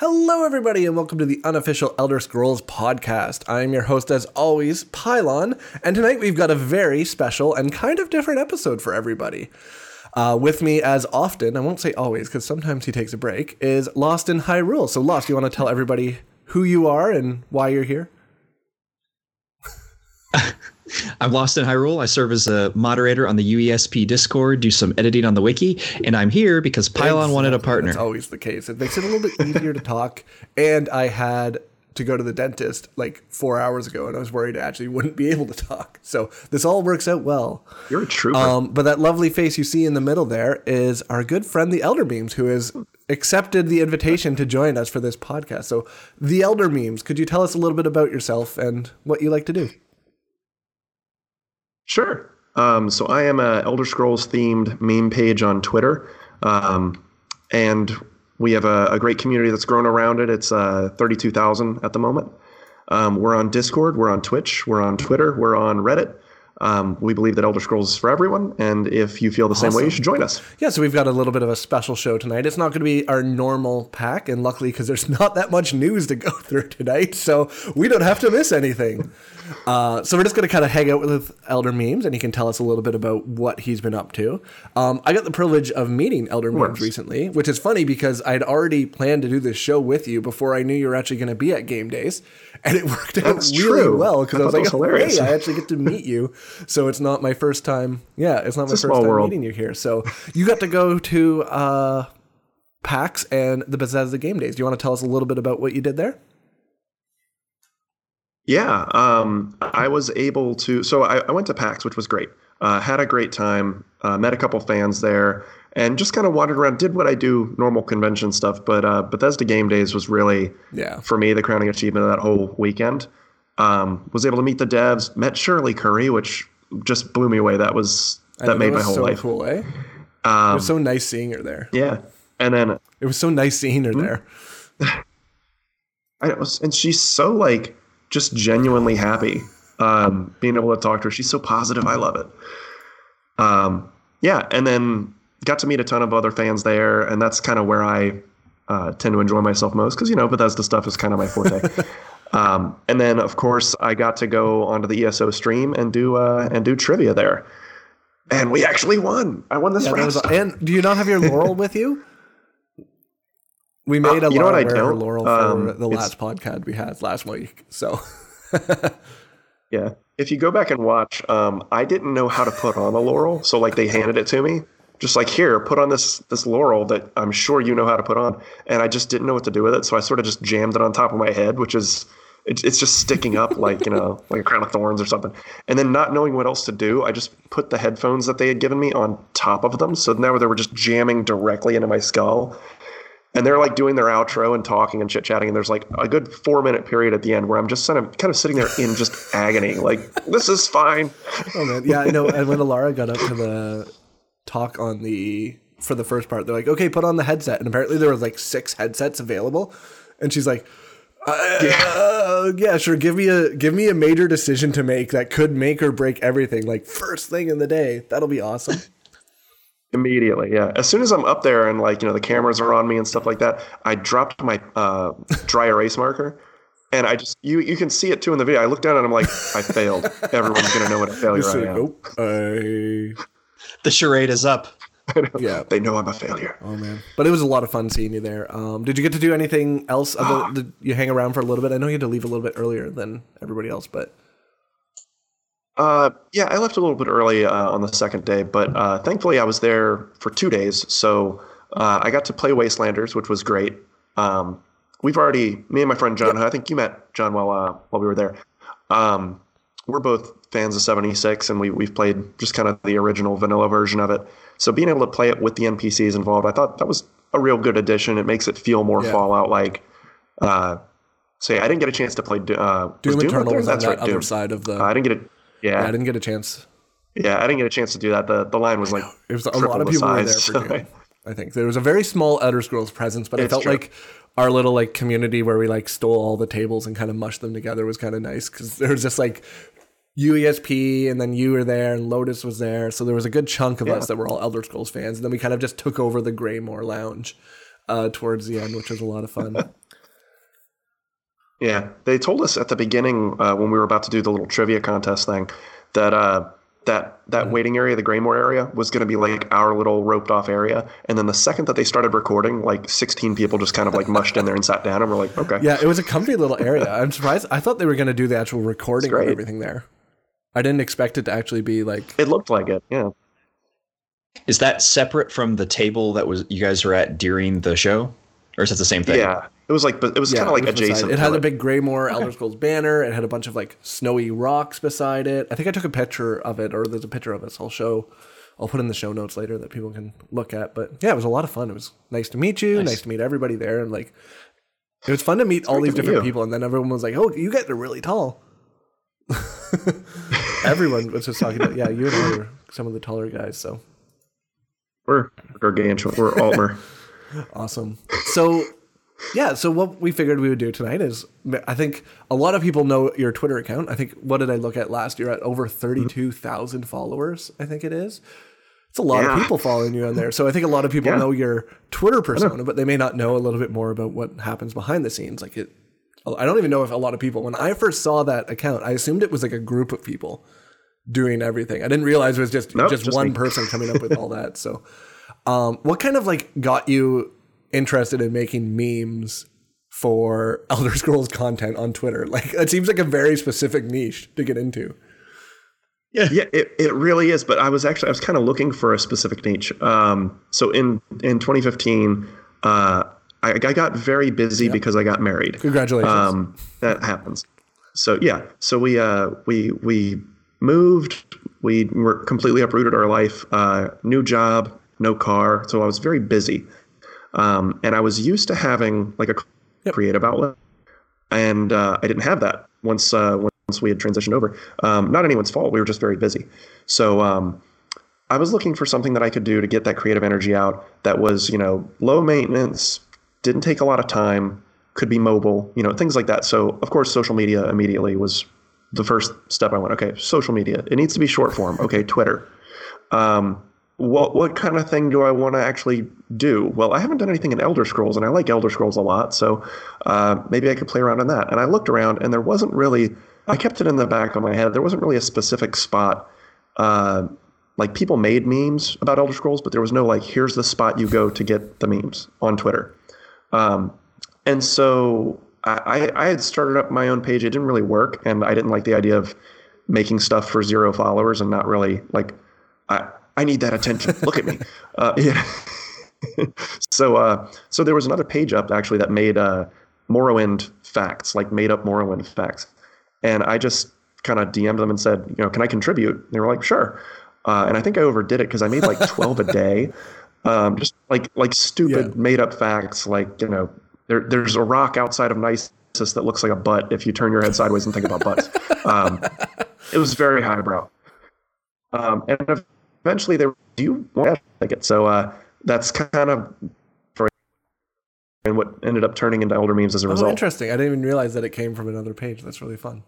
Hello everybody and welcome to the unofficial Elder Scrolls podcast. I am your host as always, Pylawn, and tonight we've got a very special and kind of different episode for everybody. With me as often, I won't say always because sometimes he takes a break, is Lost in Hyrule. So Lost, you want to tell everybody who you are and why you're here? I'm Lost in Hyrule. I serve as a moderator on the UESP Discord, do some editing on the wiki, and I'm here because Pylawn wanted a partner. That's always the case. It makes it a little bit easier to talk, and I had to go to the dentist like 4 hours ago, and I was worried I actually wouldn't be able to talk. So this all works out well. You're a trooper. But that lovely face you see in the middle there is our good friend, the Elder Memes, who has accepted the invitation to join us for this podcast. So the Elder Memes, could you tell us a little bit about yourself and what you like to do? Sure. So I am an Elder Scrolls themed meme page on Twitter, and we have a great community that's grown around it. It's 32,000 at the moment. We're on Discord, we're on Twitch, we're on Twitter, we're on Reddit. We believe that Elder Scrolls is for everyone, and if you feel the same way, you should join us. Yeah, so we've got a little bit of a special show tonight. It's not going to be our normal pack, and luckily, because there's not that much news to go through tonight, so we don't have to miss anything. So we're just going to kind of hang out with Elder Memes, and he can tell us a little bit about what he's been up to. I got the privilege of meeting Elder Memes recently, which is funny because I'd already planned to do this show with you before I knew you were actually going to be at Game Days, and it worked out really well because I was like, oh, hey, I actually get to meet you. So it's not my first time. Yeah, it's not my first time meeting you here. So you got to go to PAX and the Bethesda Game Days. Do you want to tell us a little bit about what you did there? Yeah, I was able to. So I went to PAX, which was great. Had a great time. Met a couple fans there and just kind of wandered around. Did what I do, normal convention stuff. But Bethesda Game Days was really, for me, the crowning achievement of that whole weekend. Was able to meet the devs, met Shirley Curry, which just blew me away. That made my whole life. Cool, eh? It was so nice seeing her there. Yeah, and then it was so nice seeing her there. And she's so like just genuinely happy being able to talk to her. She's so positive. I love it. Yeah, and then got to meet a ton of other fans there, and that's kind of where I tend to enjoy myself most because Bethesda stuff is kind of my forte. And then, of course, I got to go onto the ESO stream and do trivia there, and we actually won. I won this round. And do you not have your laurel with you? We made a laurel for the last podcast we had last week. So, yeah, if you go back and watch, I didn't know how to put on a laurel, so like they handed it to me. Just like, here, put on this laurel that I'm sure you know how to put on. And I just didn't know what to do with it. So I sort of just jammed it on top of my head, which is, it's just sticking up like, like a crown of thorns or something. And then not knowing what else to do, I just put the headphones that they had given me on top of them. So now they were just jamming directly into my skull. And they're like doing their outro and talking and chit-chatting. And there's like a good 4-minute period at the end where I'm just kind of sitting there in just agony. Like, this is fine. Oh, man. Yeah, I know. And when Alara got up to the talk for the first part, they're like, okay, put on the headset, and apparently there was like 6 headsets available, and she's like, sure, give me a major decision to make that could make or break everything, like first thing in the day. That'll be awesome. Immediately, yeah, as soon as I'm up there and like the cameras are on me and stuff like that, I dropped my dry erase marker. And I just, you can see it too in the video. I look down and I'm like, I failed. Everyone's gonna know what a failure I am. The charade is up. Yeah, they know I'm a failure. Oh man! But it was a lot of fun seeing you there. Did you get to do anything else? Did you hang around for a little bit? I know you had to leave a little bit earlier than everybody else, but yeah, I left a little bit early on the second day. But thankfully, I was there for 2 days, so I got to play Wastelanders, which was great. Me and my friend John, I think you met John while we were there. We're both fans of 76, and we've played just kind of the original vanilla version of it. So being able to play it with the NPCs involved, I thought that was a real good addition. It makes it feel more Fallout-like. I didn't get a chance to play Doom Eternal. Other side of the. I didn't get it. Yeah, I didn't get a chance. Yeah, I didn't get a chance to do that. The line was like it was a lot of people were there for Doom. I think there was a very small Elder Scrolls presence, but I felt like our little like community where we like stole all the tables and kind of mushed them together was kind of nice because there was just like UESP, and then you were there, and Lotus was there. So there was a good chunk of us that were all Elder Scrolls fans, and then we kind of just took over the Greymoor Lounge towards the end, which was a lot of fun. Yeah, they told us at the beginning when we were about to do the little trivia contest thing that that waiting area, the Greymoor area, was going to be like our little roped off area. And then the second that they started recording, like 16 people just kind of like mushed in there and sat down, and we're like, okay. Yeah, it was a comfy little area. I'm surprised. I thought they were going to do the actual recording of everything there. I didn't expect it to actually be like... It looked like it, yeah. Is that separate from the table that was you guys were at during the show? Or is it the same thing? Yeah. It was like, but it was kind of like adjacent. It had a big Greymoor Elder Scrolls banner. It had a bunch of like snowy rocks beside it. I think I took a picture of it, or there's a picture of it. So I'll put in the show notes later that people can look at. But yeah, it was a lot of fun. It was nice to meet you. Nice to meet everybody there. And like, it was fun to meet all these different people. And then everyone was like, oh, you guys are really tall. Everyone was just talking about, you and I were some of the taller guys. So we're gargantuan. We're Altmer. Awesome. So yeah, so what we figured we would do tonight is, I think a lot of people know your Twitter account. I think, what did I look at last year? At over 32,000 followers, I think it is. It's a lot of people following you on there. So I think a lot of people know your Twitter persona, but they may not know a little bit more about what happens behind the scenes. Like, I don't even know if a lot of people, when I first saw that account, I assumed it was like a group of people doing everything. I didn't realize it was just one person coming up with all that. So what kind of like got you interested in making memes for Elder Scrolls content on Twitter? Like, it seems like a very specific niche to get into. Yeah, it really is. But I was kind of looking for a specific niche. So in 2015, I got very busy because I got married. Congratulations. That happens. So yeah, so we moved. We were completely uprooted our life. New job, no car. So I was very busy. And I was used to having like a creative outlet, and I didn't have that once we had transitioned over. Not anyone's fault. We were just very busy. So I was looking for something that I could do to get that creative energy out that was, low maintenance, didn't take a lot of time, could be mobile, things like that. So, of course, social media immediately was the first step. I went, okay, social media. It needs to be short form. Okay, Twitter. What kind of thing do I want to actually do? Well, I haven't done anything in Elder Scrolls, and I like Elder Scrolls a lot, so maybe I could play around on that. And I looked around, and there wasn't really – I kept it in the back of my head. There wasn't really a specific spot. Like, people made memes about Elder Scrolls, but there was no, like, here's the spot you go to get the memes on Twitter. And so I had started up my own page. It didn't really work, and I didn't like the idea of making stuff for 0 followers and not really – like, I need that attention. Look at me. So there was another page up actually that made Morrowind facts, like made up Morrowind facts. And I just kind of DM'd them and said, can I contribute? And they were like, sure. And I think I overdid it because I made like 12 a day. Just like stupid made up facts. Like, there's a rock outside of Nisus that looks like a butt if you turn your head sideways and think about butts. It was very highbrow. And eventually, they were, do you want to like it? So that's kind of and what ended up turning into Elder Memes as a result. Oh, interesting. I didn't even realize that it came from another page. That's really fun.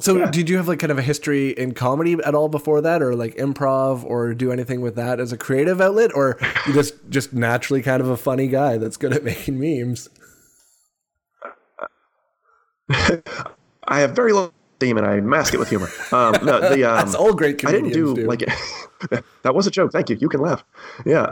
Did you have like kind of a history in comedy at all before that, or like improv, or do anything with that as a creative outlet, or you just naturally kind of a funny guy that's good at making memes? I have very little theme, and I mask it with humor. That's all great comedians do. Like, that was a joke. Thank you. You can laugh. Yeah.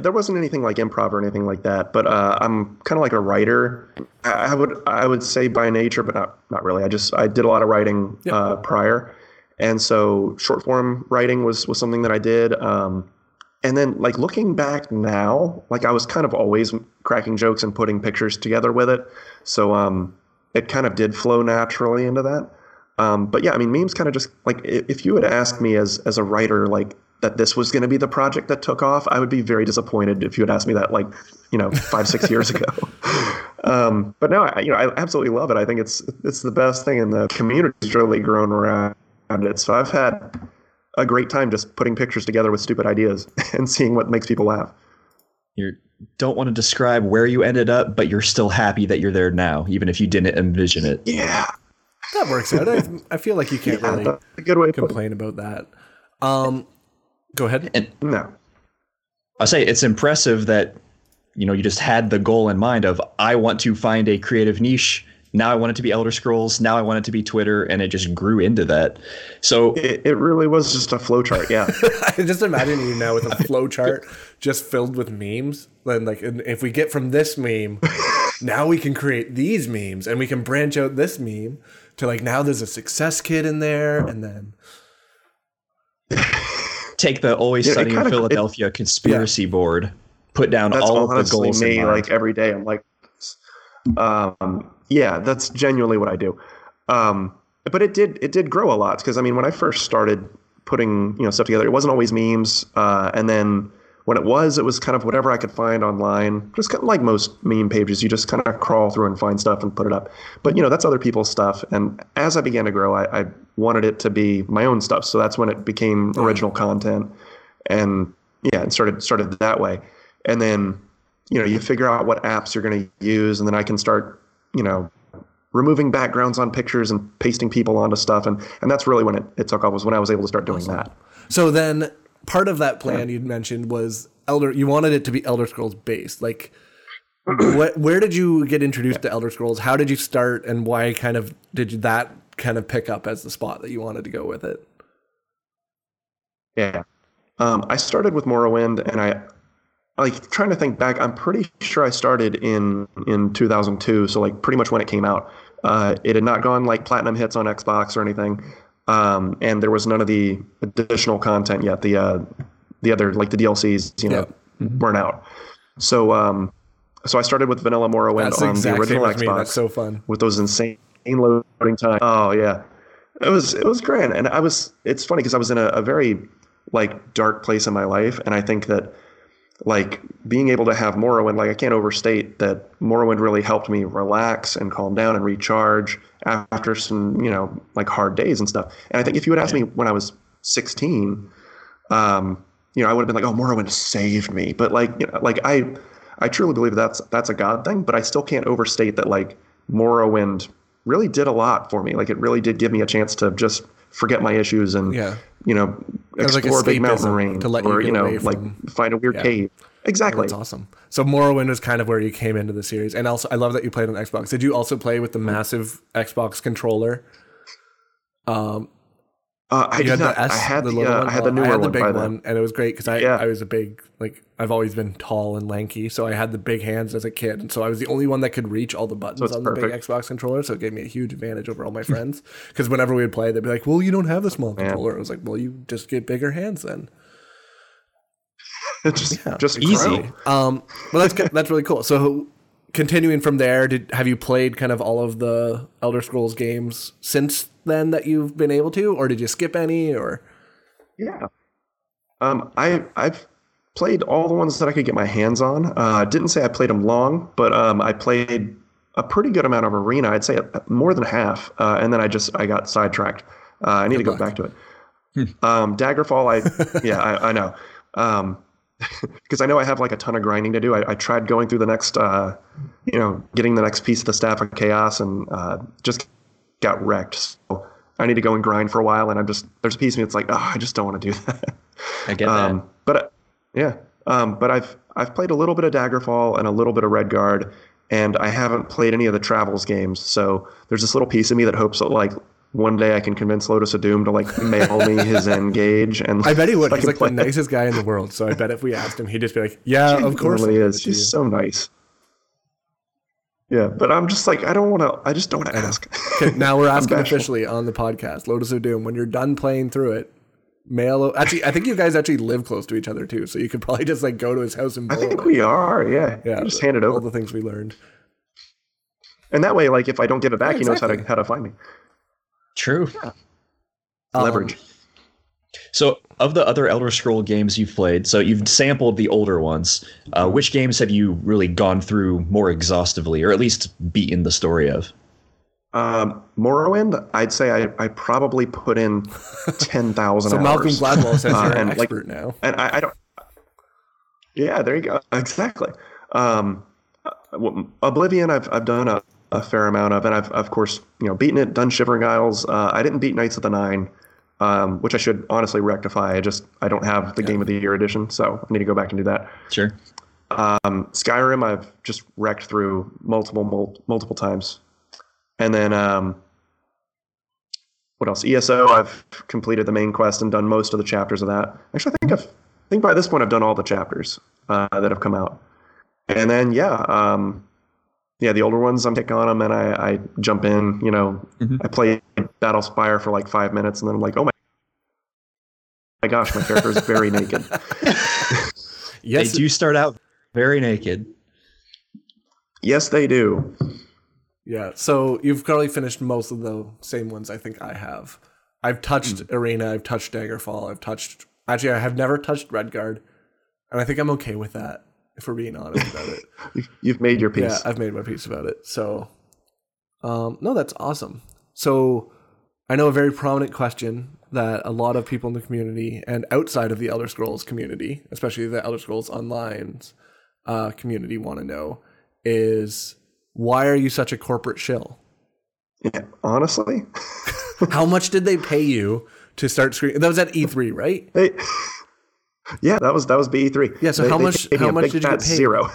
There wasn't anything like improv or anything like that. But I'm kind of like a writer. I would say by nature, but not really. I did a lot of writing prior, and so short form writing was something that I did. And then like looking back now, like I was kind of always cracking jokes and putting pictures together with it. So it kind of did flow naturally into that. But yeah, I mean, memes kind of just like, if you had asked me as a writer, like that this was going to be the project that took off, I would be very disappointed if you had asked me that, like, 5-6 years ago. But now I absolutely love it. I think it's the best thing, and the community's really grown around it. So I've had a great time just putting pictures together with stupid ideas and seeing what makes people laugh. You don't want to describe where you ended up, but you're still happy that you're there now, even if you didn't envision it. Yeah, that works out. I feel like you can't really complain about that. Go ahead. And, no. I say it's impressive that, you know, you just had the goal in mind of, I want to find a creative niche. Now I want it to be Elder Scrolls. Now I want it to be Twitter. And it just grew into that. So it really was just a flowchart. Yeah. I just imagine you now with a flowchart just filled with memes. And like, if we get from this meme, now we can create these memes and we can branch out this meme to like, now there's a success kid in there. And then take the Always Sunny in Philadelphia conspiracy board, put down all of the goals. Me, like every day, I'm like, yeah, that's genuinely what I do. But it did grow a lot, because I mean, when I first started putting, you know, stuff together, it wasn't always memes. And then when it was kind of whatever I could find online, just kind of like most meme pages, you just kind of crawl through and find stuff and put it up. But, you know, that's other people's stuff. And as I began to grow, I wanted it to be my own stuff. So that's when it became original content, and yeah, it started that way. And then, you know, you figure out what apps you're going to use, and then I can start, you know, removing backgrounds on pictures and pasting people onto stuff. And that's really when it took off, was when I was able to start doing that. So then part of that plan you'd mentioned was you wanted it to be Elder Scrolls based. Like, where did you get introduced to Elder Scrolls? How did you start, and why kind of did that kind of pick up as the spot that you wanted to go with it? Yeah. I started with Morrowind, and like trying to think back, I'm pretty sure I started in 2002, so like pretty much when it came out. It had not gone like platinum hits on Xbox or anything, and there was none of the additional content yet. The other, like the DLCs, you know, weren't out. So so I started with vanilla Morrowind on the original Xbox. That's so fun with those insane loading times. Oh yeah, it was grand, and it's funny because I was in a very like dark place in my life, and I think that, like, being able to have Morrowind, like, I can't overstate that Morrowind really helped me relax and calm down and recharge after some, you know, like hard days and stuff. And I think if you would ask me when I was 16, you know, I would have been like, oh, Morrowind saved me. But like, you know, like I truly believe that's a God thing, but I still can't overstate that like Morrowind really did a lot for me. Like, it really did give me a chance to just forget my issues and, you know, explore like a big mountain range, or, you know, like find a weird cave. Exactly. That's awesome. So Morrowind is kind of where you came into the series. And also, I love that you played on Xbox. Did you also play with the massive Xbox controller? I did not. I had the little one. I had the newer one. I had the big one, and it was great because I was a big, like, I've always been tall and lanky, so I had the big hands as a kid, and so I was the only one that could reach all the buttons on the big Xbox controller, so it gave me a huge advantage over all my friends, because whenever we would play, they'd be like, well, you don't have the small controller. I was like, well, you just get bigger hands then. Just easy. Well, that's really cool. So continuing from there, have you played kind of all of the Elder Scrolls games since then that you've been able to, or did you skip any? Or I've played all the ones that I could get my hands on. Didn't say I played them long, but I played a pretty good amount of Arena. I'd say more than half, and then I got sidetracked. I need to go back to it. Daggerfall, I know, because I know I have like a ton of grinding to do. I tried going through the next, you know, getting the next piece of the Staff of Chaos, and just got wrecked. So I need to go and grind for a while, and there's a piece of me that's like, oh, I just don't want to do that. I get that. But I've played a little bit of Daggerfall and a little bit of Redguard, and I haven't played any of the Travels games. So there's this little piece of me that hopes that like one day I can convince Lotus of Doom to like mail me his N-Gauge. And I bet he would. He's like the nicest guy in the world. So I bet if we asked him, he'd just be like, "Yeah, of course." Really is. She's so nice. Yeah, but I'm just like, I just don't want to ask. Okay, now we're asking officially on the podcast, Lotus of Doom. When you're done playing through it, mail. Actually, I think you guys actually live close to each other too, so you could probably just like go to his house and. I think we are. Yeah. We'll just hand it over. All the things we learned. And that way, like, if I don't give it back, he knows how to find me. True. Yeah. Leverage. So, of the other Elder Scroll games you've played, so you've sampled the older ones. Which games have you really gone through more exhaustively, or at least beaten the story of? Morrowind, I'd say I probably put in 10,000 hours. So Malcolm Gladwell says you're an expert now. And I don't. Yeah, there you go. Exactly. Oblivion, I've done a fair amount of, and I've of course, you know, beaten it. Done Shivering Isles. I didn't beat Knights of the Nine. which I should honestly rectify. I don't have the Game of the Year edition, so I need to go back and do that. Sure. Skyrim, I've just wrecked through multiple times. And then what else? ESO, I've completed the main quest and done most of the chapters of that. Actually, I think by this point I've done all the chapters that have come out. And then, the older ones, I'm taking on them and I jump in, mm-hmm. I play Battlespire for like 5 minutes and then I'm like, oh my gosh, my character is very naked. Yes, they do start out very naked. Yes, they do. Yeah, so you've probably finished most of the same ones I think I have. I've touched Arena, I've touched Daggerfall, Actually, I have never touched Redguard, and I think I'm okay with that, if we're being honest about it. You've made your peace. Yeah, I've made my peace about it. So, no, that's awesome. So, I know a very prominent question that a lot of people in the community and outside of the Elder Scrolls community, especially the Elder Scrolls Online community, want to know is, why are you such a corporate shill? Yeah, honestly. How much did they pay you to start screening? That was at E3, right? Hey, yeah, that was BE3. Yeah, so how much did you get paid? Zero.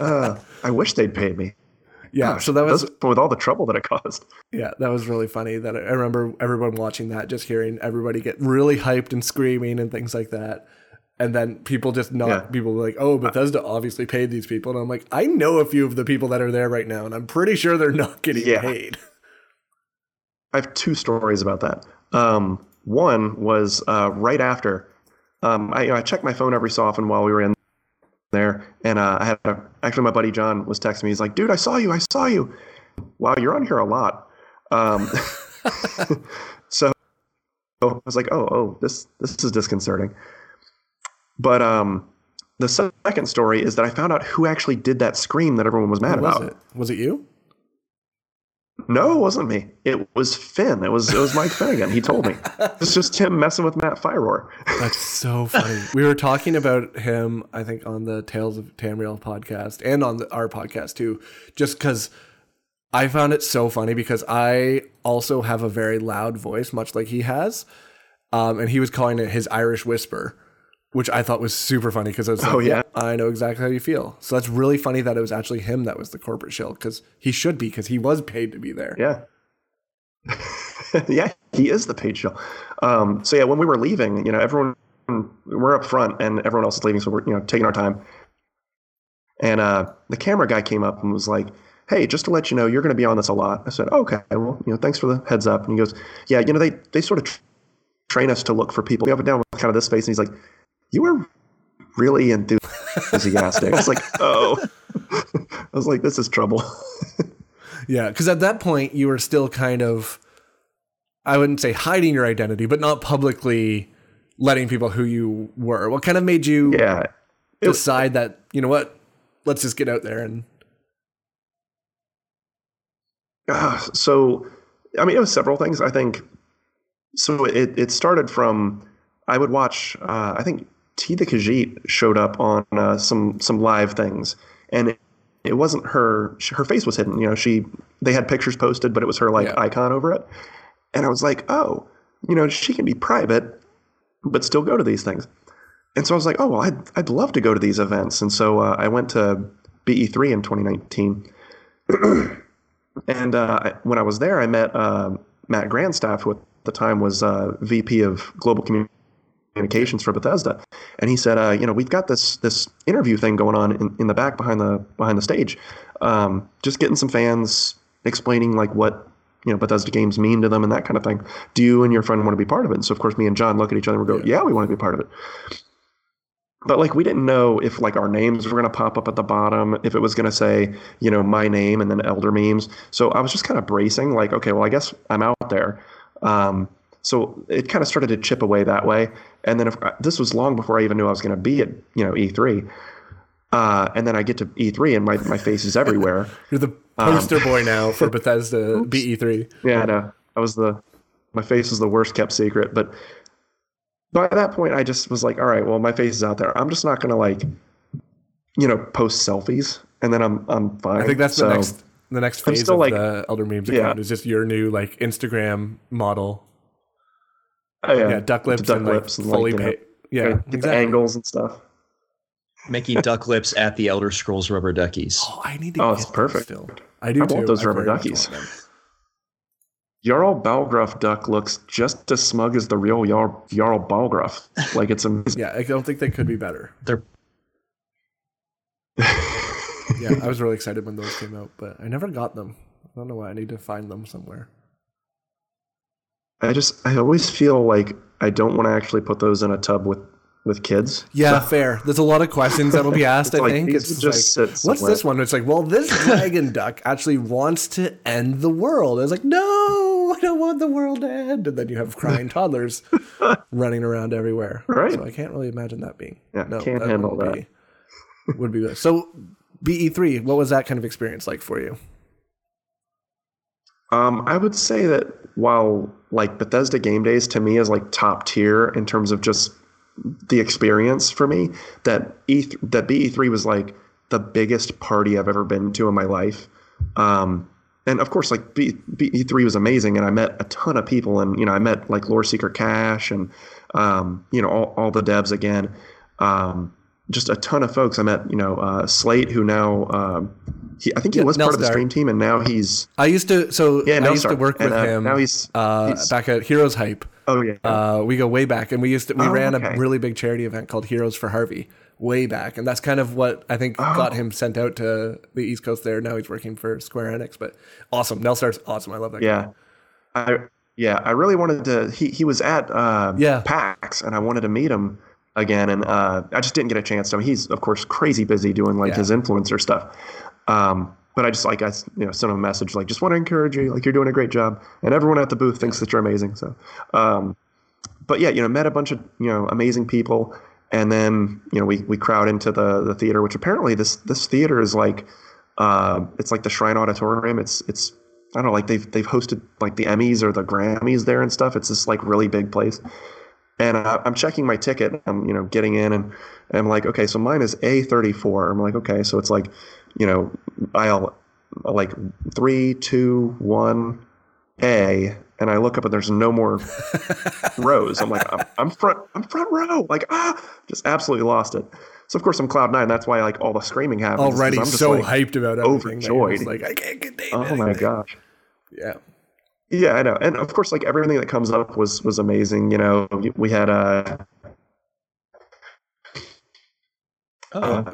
I wish they'd paid me. Yeah, gosh, so that was with all the trouble that it caused. Yeah, that was really funny. That I remember everyone watching that, just hearing everybody get really hyped and screaming and things like that. And then people were like, oh, Bethesda obviously paid these people. And I'm like, I know a few of the people that are there right now, and I'm pretty sure they're not getting paid. I have two stories about that. One was right after. I checked my phone every so often while we were in there. And actually my buddy John was texting me. He's like, dude, I saw you. Wow, you're on here a lot. So I was like, oh, this is disconcerting. But the second story is that I found out who actually did that scream that everyone was mad about. Was it you? No, it wasn't me. It was Finn. It was Mike Finnegan. He told me. It's just him messing with Matt Fireroar. That's so funny. We were talking about him, I think, on the Tales of Tamriel podcast and on our podcast too, just because I found it so funny because I also have a very loud voice, much like he has. And he was calling it his Irish whisper, which I thought was super funny because I was like, I know exactly how you feel. So that's really funny that it was actually him that was the corporate shill because he should be, because he was paid to be there. Yeah. Yeah, he is the paid shill. So when we were leaving, everyone, we're up front and everyone else is leaving. So we're, taking our time. And the camera guy came up and was like, hey, just to let you know, you're going to be on this a lot. I said, okay, well, thanks for the heads up. And he goes, yeah, they sort of train us to look for people. We have it down with kind of this face. And he's like, you were really enthusiastic. I was like, oh. I was like, this is trouble. Yeah, because at that point, you were still kind of, I wouldn't say hiding your identity, but not publicly letting people who you were. What kind of made you decide that, you know what, let's just get out there and... it was several things, I think. So it started from... I would watch, I think T the Khajiit showed up on some live things, and it wasn't her face was hidden. They had pictures posted, but it was her icon over it. And I was like, oh, she can be private, but still go to these things. And so I was like, oh, well, I'd love to go to these events. And so I went to BE3 in 2019. And when I was there, I met Matt Grandstaff, who at the time was VP of Global Communications for Bethesda, and he said, we've got this interview thing going on in the back behind the stage, just getting some fans, explaining what Bethesda games mean to them and that kind of thing. Do you and your friend want to be part of it? And so of course me and John look at each other and we go, yeah, we want to be part of it. But we didn't know if our names were going to pop up at the bottom, if it was going to say my name and then Elder Memes. So I was just kind of bracing, okay, well I guess I'm out there. So it kind of started to chip away that way. And then this was long before I even knew I was going to be at, E3. And then I get to E3 and my face is everywhere. You're the poster boy now for Bethesda BE3. Yeah, I know. My face was the worst kept secret. But by that point, I just was like, all right, well, my face is out there. I'm just not going to post selfies. And then I'm fine. I think that's the next phase of the Elder Memes account is just your new Instagram model. Oh, yeah. Yeah, duck lips duck and lips like, and fully like, the angles and stuff. Making duck lips at the Elder Scrolls rubber duckies. Oh, I need to get it's perfect. Still. I do I too. Want those rubber duckies. Jarl Balgruuf duck looks just as smug as the real Jarl Balgruuf. Like, it's amazing. Yeah, I don't think they could be better. They're yeah, I was really excited when those came out, but I never got them. I don't know why. I need to find them somewhere. I always feel like I don't want to actually put those in a tub with kids. Yeah, fair. There's a lot of questions that'll be asked, I think. It's just like, what's this one? It's like, well, this dragon duck actually wants to end the world. I was like, no, I don't want the world to end. And then you have crying toddlers running around everywhere. Right. So I can't really imagine that being. Yeah, no, can't handle that. Would be good. So BE3, what was that kind of experience like for you? I would say that while like Bethesda Game Days to me is like top tier in terms of just the experience for me, that BE3 was like the biggest party I've ever been to in my life. And of course, like BE3 was amazing, and I met a ton of people, and I met like Lore Seeker Cash and all the devs again. Just a ton of folks. I met, Slate, who now he was Nelsar. Part of the stream team, and now he's. I used to work with him. Now he's back at Heroes Hype. Oh yeah, we go way back, and we ran a really big charity event called Heroes for Harvey way back, and that's kind of what I think got him sent out to the East Coast. There, now he's working for Square Enix, but awesome. Nelsar's awesome. I love that guy. I really wanted to. He was at PAX, and I wanted to meet him again, and I just didn't get a chance. I mean, he's of course crazy busy doing like his influencer stuff. But I just like I sent him a message like, just want to encourage you, like you're doing a great job, and everyone at the booth thinks that you're amazing. So, met a bunch of amazing people, and then we crowd into the theater, which apparently this theater is like it's like the Shrine Auditorium. It's I don't know, like they've hosted like the Emmys or the Grammys there and stuff. It's this like really big place. And I'm checking my ticket. I'm, getting in, and I'm like, okay, so mine is A34. I'm like, okay, so it's like, aisle like 3, 2, 1, A, and I look up and there's no more rows. I'm like, I'm front row. Like, just absolutely lost it. So of course I'm Cloud 9. That's why like all the screaming happens. Already I'm just so like, hyped about everything. Overjoyed. Like I can't get David. Oh my gosh. Yeah. Yeah, I know. And of course, like everything that comes up was amazing. We had I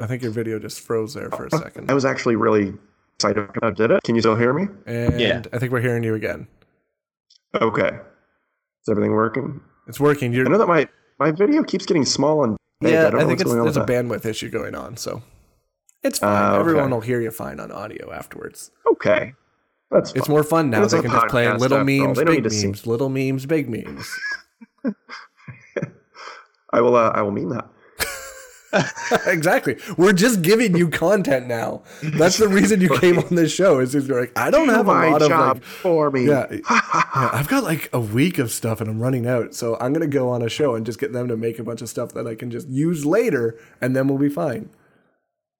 think your video just froze there for a second. I was actually really excited when I did it. Can you still hear me? And yeah. I think we're hearing you again. Okay. Is everything working? It's working. I know that my video keeps getting small and big. Yeah, I think there's a bandwidth issue going on, so it's fine. Okay. Everyone will hear you fine on audio afterwards. Okay. It's more fun now. They can just play little memes, big memes, little memes, big memes. I will meme that. Exactly. We're just giving you content now. That's the reason you came on this show. Is you're like, I don't have a lot of like for me. Yeah, I've got like a week of stuff and I'm running out. So I'm gonna go on a show and just get them to make a bunch of stuff that I can just use later, and then we'll be fine.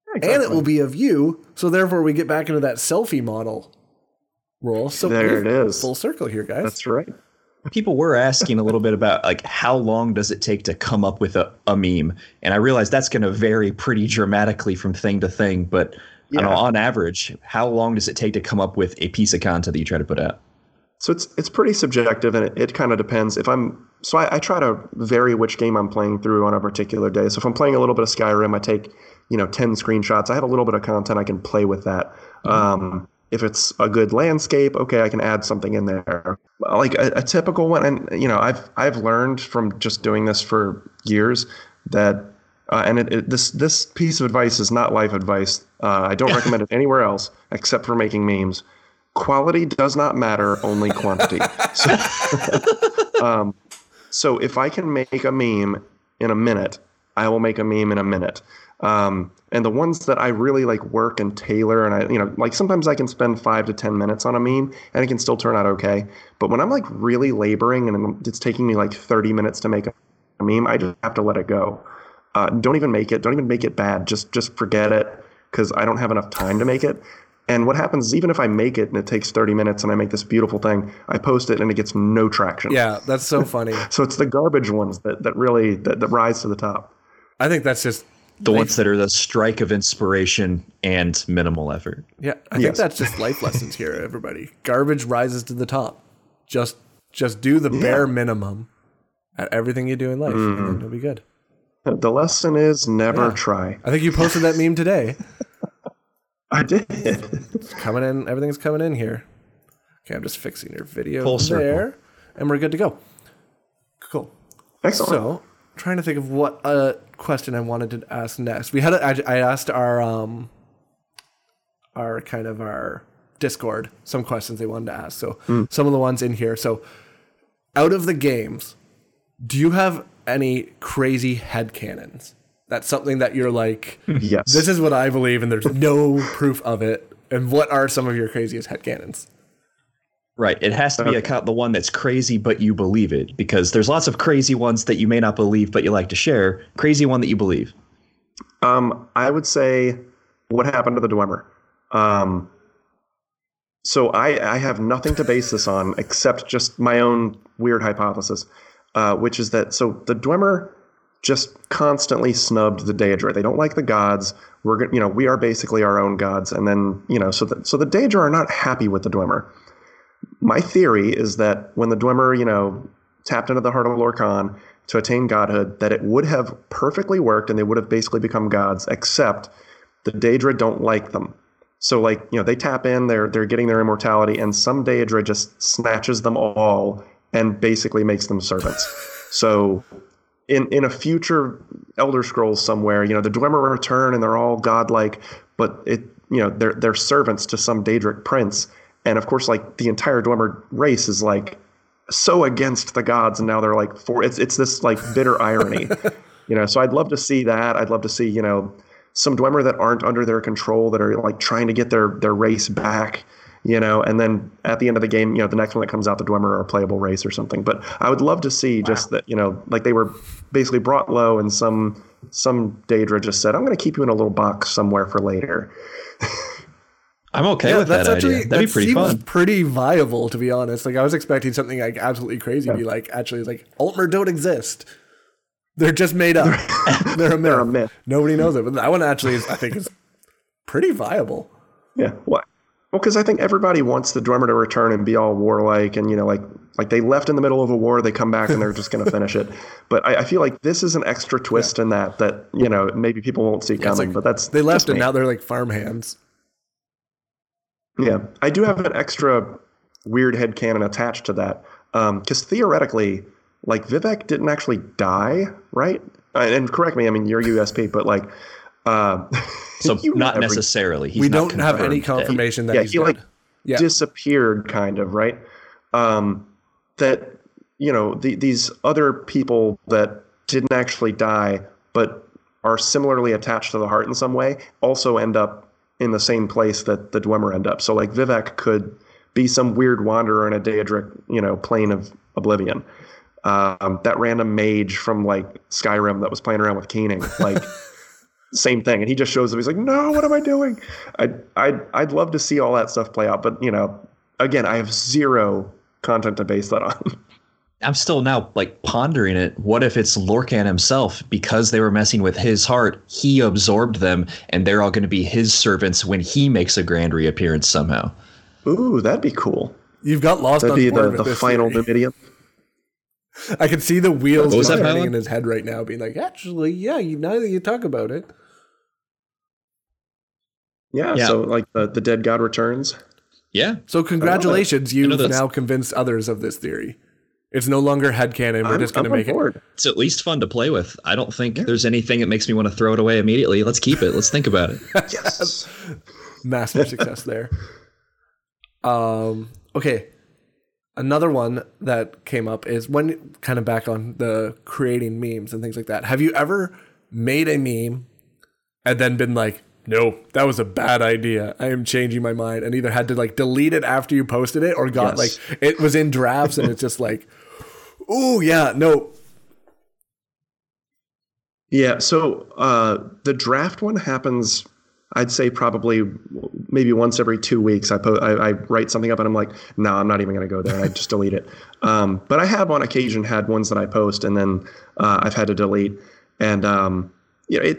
Yeah, exactly. And it will be of you. So therefore, we get back into that selfie model. Role. So there it is. Full circle here, guys. That's right. People were asking a little bit about like how long does it take to come up with a meme, and I realize that's going to vary pretty dramatically from thing to thing. But yeah. On average, how long does it take to come up with a piece of content that you try to put out? So it's pretty subjective, and it kind of depends. I try to vary which game I'm playing through on a particular day. So if I'm playing a little bit of Skyrim, I take 10 screenshots. I have a little bit of content I can play with that. Mm-hmm. If it's a good landscape, okay, I can add something in there. Like a typical one, and I've learned from just doing this for years that, this piece of advice is not life advice. I don't recommend it anywhere else except for making memes. Quality does not matter, only quantity. So if I can make a meme in a minute, I will make a meme in a minute. And the ones that I really like work and tailor, and I, like sometimes I can spend 5 to 10 minutes on a meme and it can still turn out okay. But when I'm like really laboring and it's taking me like 30 minutes to make a meme, I just have to let it go. Don't even make it bad. Just forget it, because I don't have enough time to make it. And what happens is even if I make it and it takes 30 minutes and I make this beautiful thing, I post it and it gets no traction. Yeah, that's so funny. So it's the garbage ones that really rise to the top. I think that's just... The ones that are the strike of inspiration and minimal effort. Yeah, I think that's just life lessons here, everybody. Garbage rises to the top. Just do the bare minimum at everything you do in life, and it'll be good. The lesson is never try. I think you posted that meme today. I did. It's coming in. Everything's coming in here. Okay, I'm just fixing your video there, and we're good to go. Cool. Excellent. So, trying to think of what question I wanted to ask next. I asked our Discord some questions they wanted to ask. So some of the ones in here. So, out of the games, do you have any crazy headcanons? That's something that you're like, yes, this is what I believe, and there's no proof of it. And what are some of your craziest headcanons? Right. It has to be the one that's crazy, but you believe it, because there's lots of crazy ones that you may not believe, but you like to share. Crazy one that you believe. I would say what happened to the Dwemer. So I have nothing to base this on except just my own weird hypothesis, which is that so the Dwemer just constantly snubbed the Daedra. They don't like the gods. We are basically our own gods. And then, so the Daedra are not happy with the Dwemer. My theory is that when the Dwemer, tapped into the heart of Lorkhan to attain godhood, that it would have perfectly worked and they would have basically become gods, except the Daedra don't like them. So they tap in, they're getting their immortality, and some Daedra just snatches them all and basically makes them servants. So in a future Elder Scrolls somewhere, the Dwemer return and they're all godlike, but they're servants to some Daedric prince. And of course, the entire Dwemer race is so against the gods, and now they're it's this bitter irony, So I'd love to see that. I'd love to see some Dwemer that aren't under their control that are trying to get their race back. And then at the end of the game, the next one that comes out, the Dwemer are a playable race or something. But I would love to see just that, they were basically brought low and some Daedra just said, I'm going to keep you in a little box somewhere for later. I'm okay with that idea. That'd be pretty fun. Pretty viable, to be honest. I was expecting something absolutely crazy to be Altmer don't exist. They're just made up. They're a myth. Nobody knows it. But that one actually is, I think, is pretty viable. Yeah. What? Well, because I think everybody wants the Dwemer to return and be all warlike, and they left in the middle of a war, they come back and they're just going to finish it. But I feel like this is an extra twist in that maybe people won't see coming. But that's they left and now they're farmhands. Yeah, I do have an extra weird headcanon attached to that, because theoretically, Vivec didn't actually die, right? And correct me, I mean you're USP, but . So not necessarily. We don't have any confirmation that he's dead. He disappeared, kind of, right? These other people that didn't actually die but are similarly attached to the heart in some way also end up in the same place that the Dwemer end up. So Vivec could be some weird wanderer in a Daedric, plane of Oblivion. That random mage from Skyrim that was playing around with Keening, same thing, and he just shows up. He's no, what am I doing? I'd love to see all that stuff play out, but again, I have zero content to base that on. I'm still now pondering it. What if it's Lorkhan himself? Because they were messing with his heart, he absorbed them, and they're all going to be his servants when he makes a grand reappearance somehow. Ooh, that'd be cool. You've got lost. That'd be the final Numidian. I can see the wheels turning in his head right now, being actually, now that you talk about it. Yeah. So the dead god returns. Yeah. So congratulations, you've now convinced others of this theory. It's no longer headcanon. We're just going to make it. It's at least fun to play with. I don't think there's anything that makes me want to throw it away immediately. Let's keep it. Let's think about it. Yes. Massive success there. Okay. Another one that came up is when kind of back on the creating memes and things like that. Have you ever made a meme and then been no, that was a bad idea. I am changing my mind, and either had to delete it after you posted it or got it was in drafts and it's just ooh, yeah, no. Yeah. So the draft one happens. I'd say probably maybe once every 2 weeks I write something up and I'm like, no, I'm not even going to go there. I just delete it. But I have on occasion had ones that I post and then I've had to delete. And you know,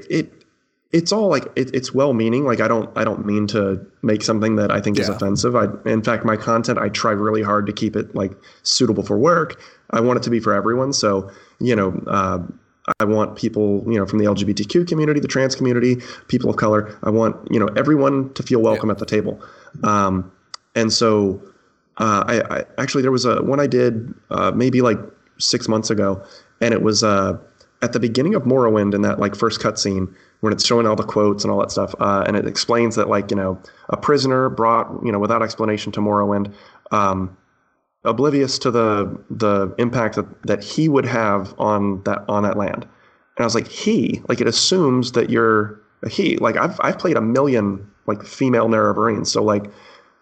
it's all like it's well-meaning. Like I don't mean to make something that I think is offensive. In fact, my content, I try really hard to keep it like suitable for work. I want it to be for everyone. So, you know, I want people, you know, from the LGBTQ community, the trans community, people of color. I want, you know, everyone to feel welcome at the table. And so I actually, there was one I did maybe like 6 months ago, and it was at the beginning of Morrowind in that like first cutscene when it's showing all the quotes and all that stuff. And it explains that, like, you know, a prisoner brought, you know, without explanation to Morrowind, oblivious to the impact that he would have on that land. And I was like, like it assumes that you're a he. Like I've played a million like female Nero-Marines. So like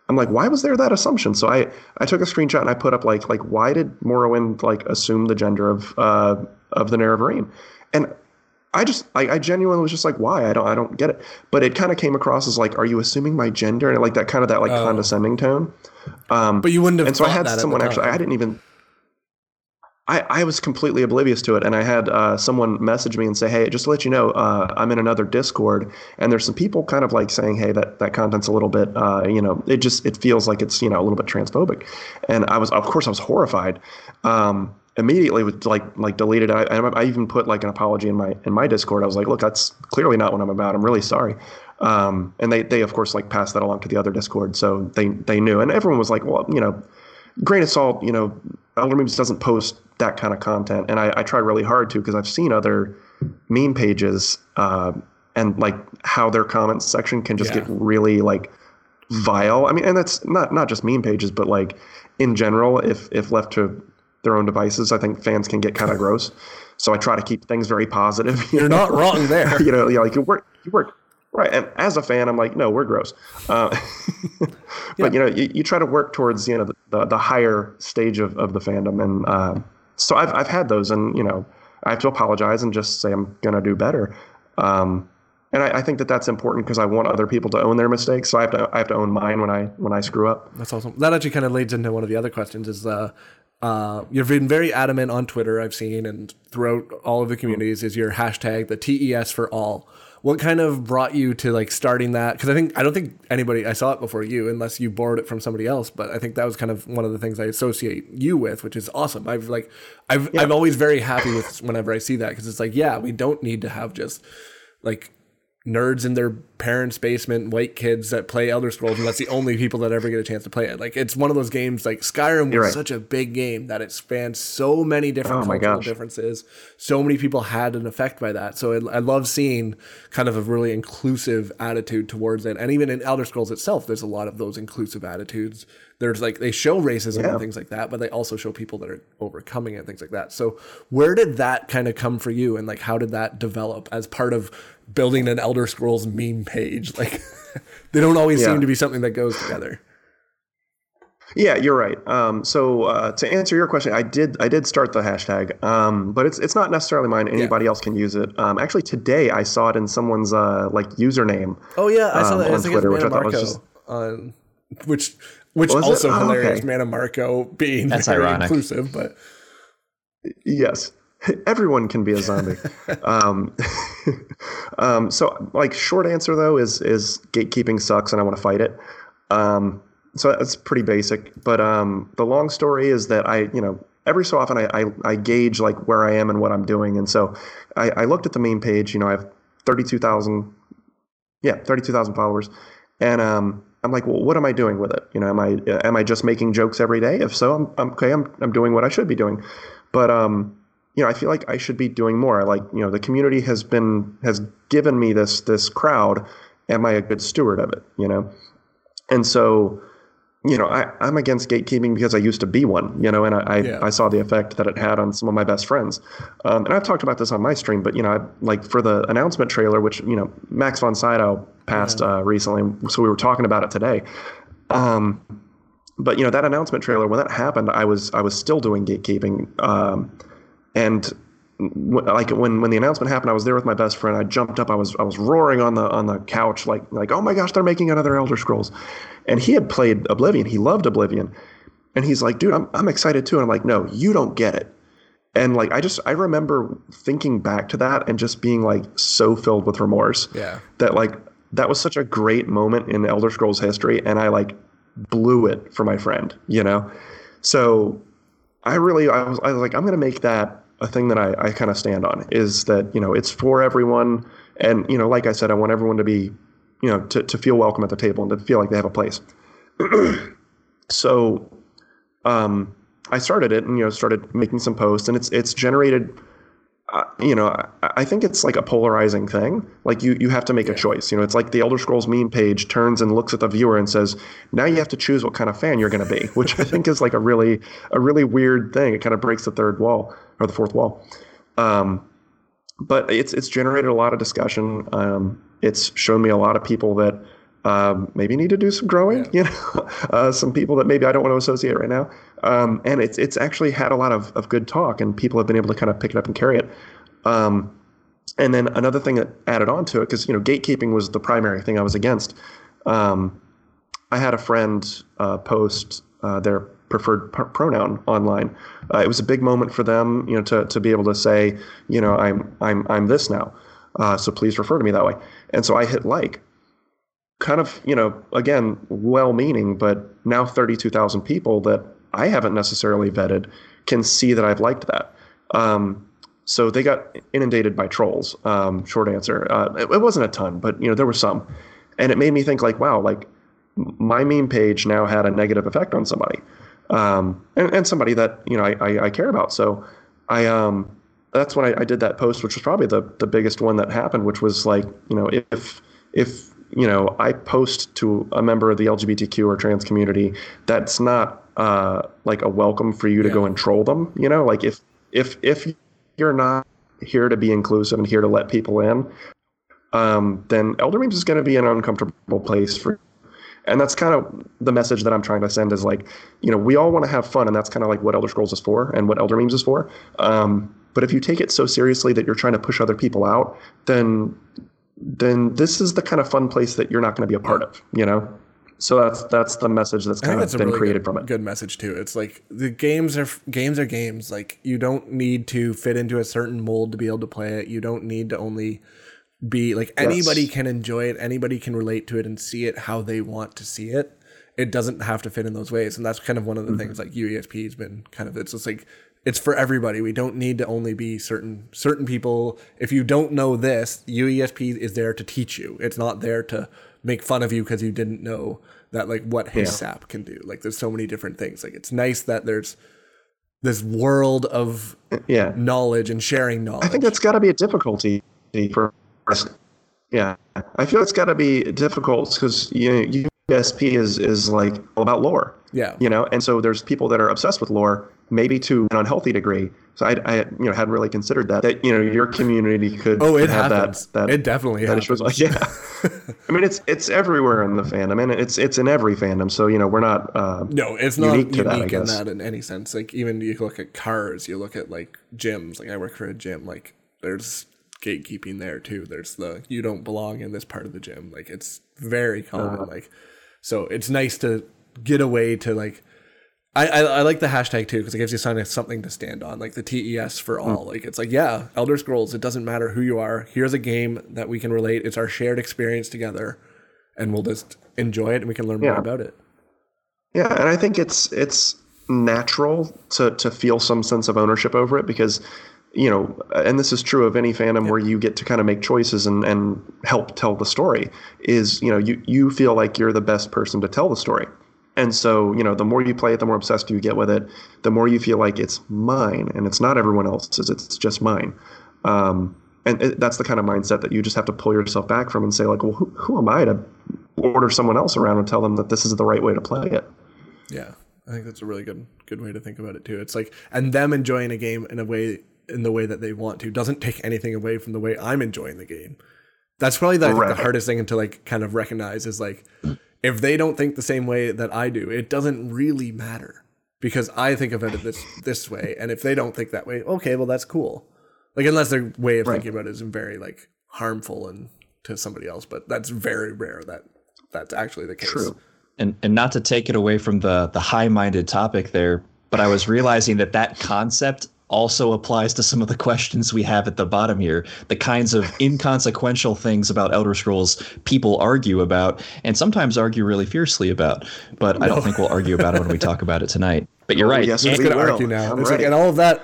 I'm like, why was there that assumption? So I took a screenshot and I put up like why did Morrowind like assume the gender of the Nero-Marine? And I just I genuinely was just like, why? I don't get it. But it kind of came across as like, are you assuming my gender? And like that kind of that like condescending tone. But you wouldn't have. And so I had someone actually. I didn't even. I was completely oblivious to it, and I had someone message me and say, "Hey, just to let you know, I'm in another Discord, and there's some people kind of like saying, hey, that content's a little bit, you know, it feels like it's, you know, a little bit transphobic," and I was horrified. Immediately with like deleted. I even put like an apology in my Discord. I was like, look, that's clearly not what I'm about. I'm really sorry. And they of course like passed that along to the other Discord. So they knew, and everyone was like, well, you know, grain of salt, you know, Elder Memes doesn't post that kind of content. And I try really hard to, cause I've seen other meme pages, and like how their comments section can just get really like vile. I mean, and that's not just meme pages, but like in general, if left to their own devices, I think fans can get kind of gross. So I try to keep things very positive. You're not wrong there. You know, like you work. Right. And as a fan, I'm like, no, we're gross. But you know, you try to work towards, you know, the higher stage of the fandom. And, so I've had those, and, you know, I have to apologize and just say, I'm going to do better. And I think that's important because I want other people to own their mistakes. So I have to own mine when I screw up. That's awesome. That actually kind of leads into one of the other questions is, you've been very adamant on Twitter, I've seen, and throughout all of the communities is your hashtag, the TES for all. What kind of brought you to like starting that? Because I don't think anybody, I saw it before you, unless you borrowed it from somebody else. But I think that was kind of one of the things I associate you with, which is awesome. I'm always very happy with whenever I see that, because it's like, yeah, we don't need to have just like nerds in their parents' basement, white kids that play Elder Scrolls, and that's the only people that ever get a chance to play it. Like, it's one of those games, like Skyrim was such a big game that it spans so many different cultural differences. So many people had an effect by that. So I love seeing kind of a really inclusive attitude towards it. And even in Elder Scrolls itself, there's a lot of those inclusive attitudes. There's like, they show racism and things like that, but they also show people that are overcoming it and things like that. So where did that kind of come for you? And like, how did that develop as part of building an Elder Scrolls meme page? Like they don't always seem to be something that goes together. Yeah, you're right. To answer your question, I did start the hashtag, but it's not necessarily mine. Anybody else can use it. Actually today I saw it in someone's like username. Oh yeah. I saw that on Twitter, which I thought was just on which also hilarious. Mana Marco being that's very ironic. Inclusive, but yes, everyone can be a zombie. So like short answer though is gatekeeping sucks and I want to fight it. So that's pretty basic, but, the long story is that I, you know, every so often I gauge like where I am and what I'm doing. And so I looked at the meme page, you know, I have 32,000 followers. And, I'm like, well, what am I doing with it? You know, am I just making jokes every day? If so, I'm okay. I'm doing what I should be doing. But, you know, I feel like I should be doing more. I like, you know, the community has given me this crowd. Am I a good steward of it? You know? And so, you know, I'm against gatekeeping because I used to be one, you know, and I saw the effect that it had on some of my best friends. And I've talked about this on my stream, but, you know, like for the announcement trailer, which, you know, Max von Sydow passed recently. So we were talking about it today. But, you know, that announcement trailer, when that happened, I was still doing gatekeeping. And like when the announcement happened, I was there with my best friend. I jumped up. I was roaring on the couch like, oh my gosh, they're making another Elder Scrolls. And he had played Oblivion. He loved Oblivion. And he's like, dude, I'm excited too. And I'm like, no, you don't get it. And like, I remember thinking back to that and just being like so filled with remorse. Yeah. That like, that was such a great moment in Elder Scrolls history. And I like blew it for my friend, you know? So I was like, I'm going to make that a thing that I kind of stand on, is that, you know, it's for everyone. And, you know, like I said, I want everyone to be, you know, to feel welcome at the table and to feel like they have a place. So, I started it and, you know, started making some posts, and it's generated, you know, I think it's like a polarizing thing. Like you have to make a choice. You know, it's like the Elder Scrolls meme page turns and looks at the viewer and says, now you have to choose what kind of fan you're going to be, which I think is like a really weird thing. It kind of breaks the third wall or the fourth wall. But it's generated a lot of discussion. It's shown me a lot of people that maybe need to do some growing, you know, some people that maybe I don't want to associate right now. And it's actually had a lot of good talk, and people have been able to kind of pick it up and carry it. And then another thing that added on to it, because, you know, gatekeeping was the primary thing I was against. I had a friend post their preferred pronoun online. It was a big moment for them, you know, to be able to say, you know, I'm this now. So please refer to me that way. And so I hit like. Kind of, you know, again, well-meaning, but now 32,000 people that I haven't necessarily vetted can see that I've liked that. So they got inundated by trolls, short answer. It wasn't a ton, but, you know, there were some. And it made me think like, wow, like my meme page now had a negative effect on somebody, and somebody that, you know, I care about. So that's when I did that post, which was probably the biggest one that happened, which was like, you know, if you know, I post to a member of the LGBTQ or trans community, that's not like a welcome for you to go and troll them. You know, like if you're not here to be inclusive and here to let people in, then Elder Memes is going to be an uncomfortable place for you. And that's kind of the message that I'm trying to send, is like, you know, we all want to have fun, and that's kind of like what Elder Scrolls is for and what Elder Memes is for. But if you take it so seriously that you're trying to push other people out, then this is the kind of fun place that you're not going to be a part of, you know? So that's the message that's kind of been really created from it. Good message too. It's like the games are games. Like you don't need to fit into a certain mold to be able to play it. You don't need to only be like, anybody can enjoy it. Anybody can relate to it and see it how they want to see it. It doesn't have to fit in those ways. And that's kind of one of the things like UESP has been kind of, it's just like, it's for everybody. We don't need to only be certain people. If you don't know this, UESP is there to teach you. It's not there to make fun of you because you didn't know that, like, what HISAP can do. Like, there's so many different things. Like, it's nice that there's this world of knowledge and sharing knowledge. I think that's got to be a difficulty for us. Yeah. I feel it's got to be difficult because UESP is like all about lore. Yeah. You know, and so there's people that are obsessed with lore, maybe to an unhealthy degree. So I you know, hadn't really considered that, you know, your community could have happens. that it definitely that happens. Like, yeah. I mean, it's everywhere in the fandom, and it's in every fandom. So, you know, we're not, no, it's not unique in that in any sense. Like even you look at cars, you look at like gyms, like I work for a gym, like there's gatekeeping there too. There's the, you don't belong in this part of the gym. Like it's very common. Like, so it's nice to get away to like, I like the hashtag too, because it gives you something to stand on, like the TES for all. Like it's like, yeah, Elder Scrolls, it doesn't matter who you are. Here's a game that we can relate. It's our shared experience together, and we'll just enjoy it, and we can learn more about it. Yeah, and I think it's natural to feel some sense of ownership over it, because, you know, and this is true of any fandom where you get to kind of make choices and help tell the story, is, you know, you feel like you're the best person to tell the story. And so, you know, the more you play it, the more obsessed you get with it, the more you feel like it's mine and it's not everyone else's, it's just mine. And that's the kind of mindset that you just have to pull yourself back from and say like, well, who am I to order someone else around and tell them that this is the right way to play it? Yeah, I think that's a really good way to think about it too. It's like, and them enjoying a game in the way that they want to doesn't take anything away from the way I'm enjoying the game. That's probably the hardest thing to like kind of recognize, is like, if they don't think the same way that I do, it doesn't really matter, because I think of it this way. And if they don't think that way, okay, well, that's cool. Like, unless their way of thinking about it is very, like, harmful and to somebody else. But that's very rare that that's actually the case. True. And not to take it away from the high-minded topic there, but I was realizing that that concept also applies to some of the questions we have at the bottom here, the kinds of inconsequential things about Elder Scrolls people argue about and sometimes argue really fiercely about. But I don't think we'll argue about it when we talk about it tonight. But you're right. Yes, we're going to argue now. It's like, and all of that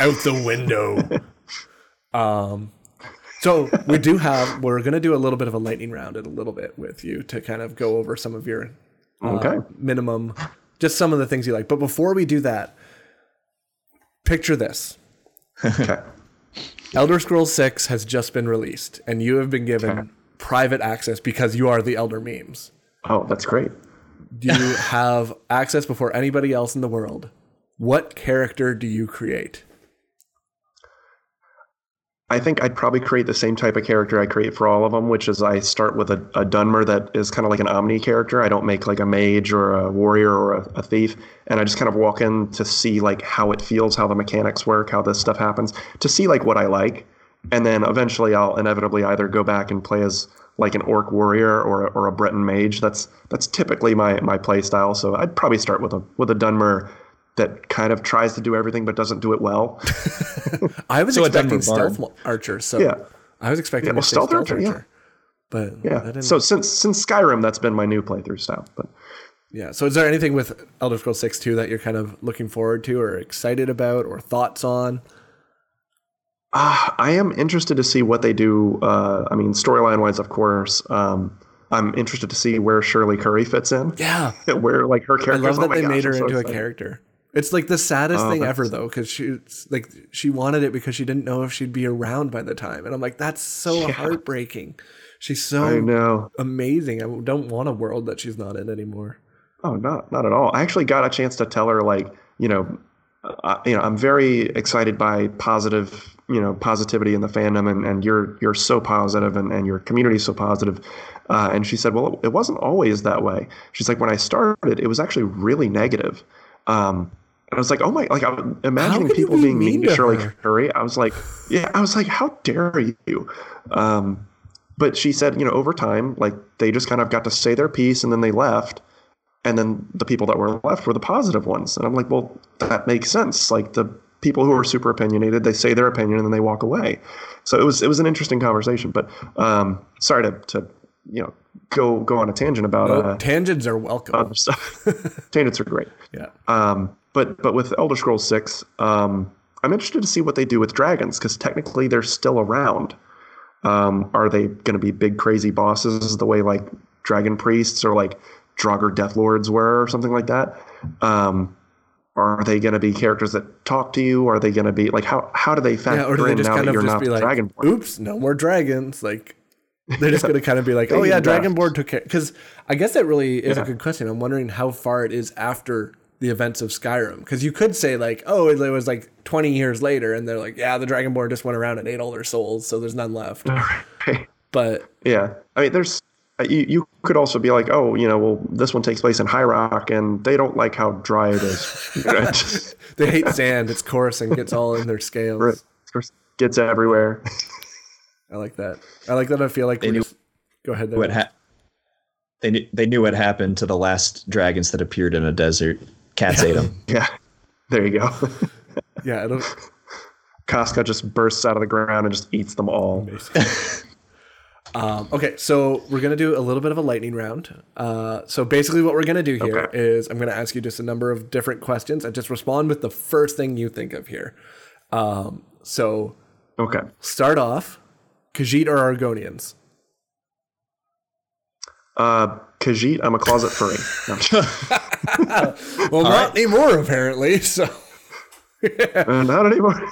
out the window. So we do have, we're going to do a little bit of a lightning round in a little bit with you to kind of go over some of your minimum, just some of the things you like. But before we do that, picture this. Okay. Elder Scrolls 6 has just been released, and you have been given private access because you are the Elder Memes. Oh, that's great. You have access before anybody else in the world. What character do you create? I think I'd probably create the same type of character I create for all of them, which is I start with a Dunmer that is kind of like an omni character. I don't make like a mage or a warrior or a thief. And I just kind of walk in to see like how it feels, how the mechanics work, how this stuff happens, to see like what I like. And then eventually I'll inevitably either go back and play as like an orc warrior or a Breton mage. That's typically my play style. So I'd probably start with a Dunmer that kind of tries to do everything but doesn't do it well. I was expecting stealth archer. So yeah. I was expecting stealth archer. But so since Skyrim, that's been my new playthrough style. But yeah. So is there anything with Elder Scrolls 6 too that you're kind of looking forward to or excited about or thoughts on? I am interested to see what they do. I mean, storyline wise, of course. I'm interested to see where Shirley Curry fits in. Yeah. Where like her character. I love that they made her into a character. It's like the saddest thing ever, though, because she wanted it because she didn't know if she'd be around by the time. And I'm like, that's so heartbreaking. She's so amazing. I don't want a world that she's not in anymore. Oh, not at all. I actually got a chance to tell her, like, I'm very excited by positivity in the fandom, and you're so positive, and your community is so positive. And she said, well, it wasn't always that way. She's like, when I started, it was actually really negative. And I was like, oh my, like, I'm imagining people being mean to Shirley Curry. I was like, how dare you? But she said, over time, like, they just kind of got to say their piece and then they left. And then the people that were left were the positive ones. And I'm like, well, that makes sense. Like, the people who are super opinionated, they say their opinion and then they walk away. So it was an interesting conversation, but, sorry to go on a tangent about tangents are welcome. Tangents are great. Yeah. But with Elder Scrolls 6, I'm interested to see what they do with dragons, because technically they're still around. Are they going to be big crazy bosses the way like dragon priests or like Draugr Deathlords were or something like that? Are they going to be characters that talk to you? Are they going to be like how do they factor or do they in just now kind that of you're just not be like, Dragonborn? Oops, no more dragons. Like. They're just going to kind of be like, oh, yeah, Dragonborn took care. Because I guess that really is a good question. I'm wondering how far it is after the events of Skyrim. Because you could say like, oh, it was like 20 years later. And they're like, yeah, the Dragonborn just went around and ate all their souls. So there's none left. Right. But yeah, I mean, there's you could also be like, oh, this one takes place in High Rock and they don't like how dry it is. They hate sand. It's coarse and gets all in their scales. Right. Of course, gets everywhere. I like that. I feel like go ahead. They knew what happened to the last dragons that appeared in a desert. Cats ate them. Yeah. There you go. Yeah. Casca just bursts out of the ground and just eats them all. Okay. So we're going to do a little bit of a lightning round. So basically what we're going to do here is I'm going to ask you just a number of different questions and just respond with the first thing you think of here. Start off. Khajiit or Argonians? Khajiit. I'm a closet furry. Well, not anymore, apparently. So, not anymore.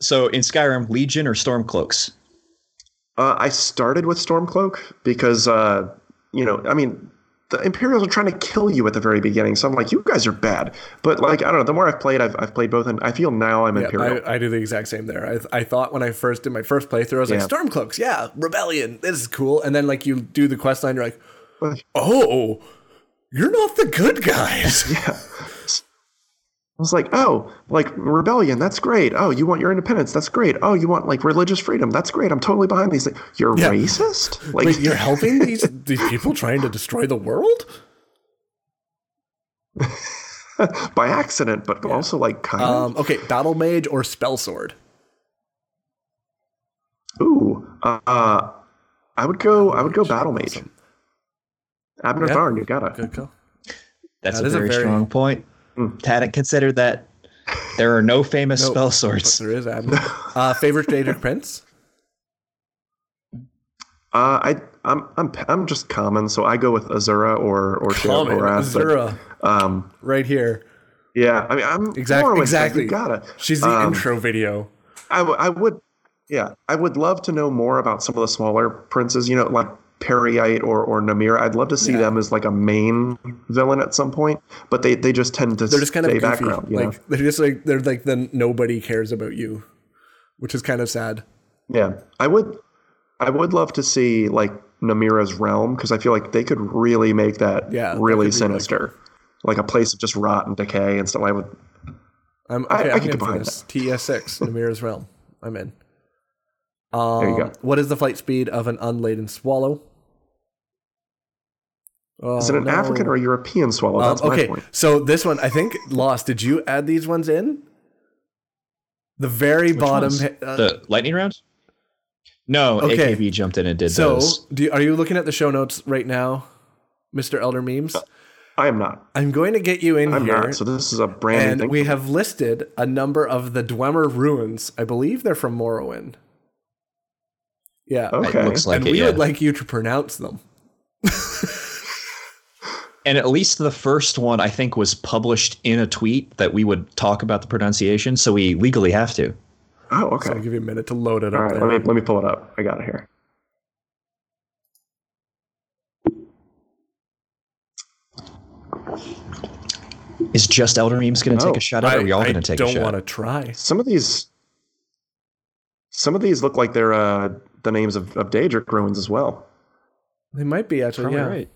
So in Skyrim, Legion or Stormcloaks? I started with Stormcloak because, the Imperials are trying to kill you at the very beginning. So I'm like, you guys are bad. But like, I don't know, the more I've played both. And I feel now I'm Imperial. I do the exact same there. I thought when I first did my first playthrough, I was like, Stormcloaks. Yeah. Rebellion. This is cool. And then like you do the quest line. You're like, oh, you're not the good guys. Yeah. I was like, oh, like rebellion, that's great. Oh, you want your independence, that's great. Oh, you want like religious freedom, that's great. I'm totally behind these things. You're racist? Like, wait, you're helping these people trying to destroy the world? By accident, but also like kind of. Okay, Battle Mage or Spell Sword? Ooh, I would go Battle Mage. Awesome. Abner Tharn, you got it. Good call. That's a very strong point. Hadn't considered that. There are no famous spell swords. There is Abner. Favorite Daedric Prince? I'm just common, so I go with Azura or Azura. Right here. Yeah, I mean, I'm exactly. You gotta. She's the intro video. I would love to know more about some of the smaller princes. You know, like Periite or Namir. I'd love to see them as like a main villain at some point, but they just tend to they're just kind stay of goofy. Background. You know? They're like the nobody cares about you, which is kind of sad. Yeah, I would love to see like Namira's realm, because I feel like they could really make that really sinister, like a place of just rot and decay and stuff. I could define this. TS6 Namira's realm. I'm in. There you go. What is the flight speed of an unladen swallow? Is it an African or European swallow? That's my point. So this one, I think, Lost. Did you add these ones in? The very Which bottom. The lightning round? No, okay. AKB jumped in and did those. Are you looking at the show notes right now, Mr. Elder Memes? I am not. I'm going to get you in I'm here. Not, so this is a brand new thing. We have listed a number of the Dwemer ruins. I believe they're from Morrowind. Yeah, okay. It looks like we would like you to pronounce them. And at least the first one, I think, was published in a tweet that we would talk about the pronunciation, so we legally have to. Oh, okay. So I'll give you a minute to load it up. All right, let me pull it up. I got it here. Is just Elder Memes going to take a shot at it? Or are we all going to take a shot? I don't want to try. Some of these look like they're... the names of Daedric ruins as well. They might be actually. Probably right.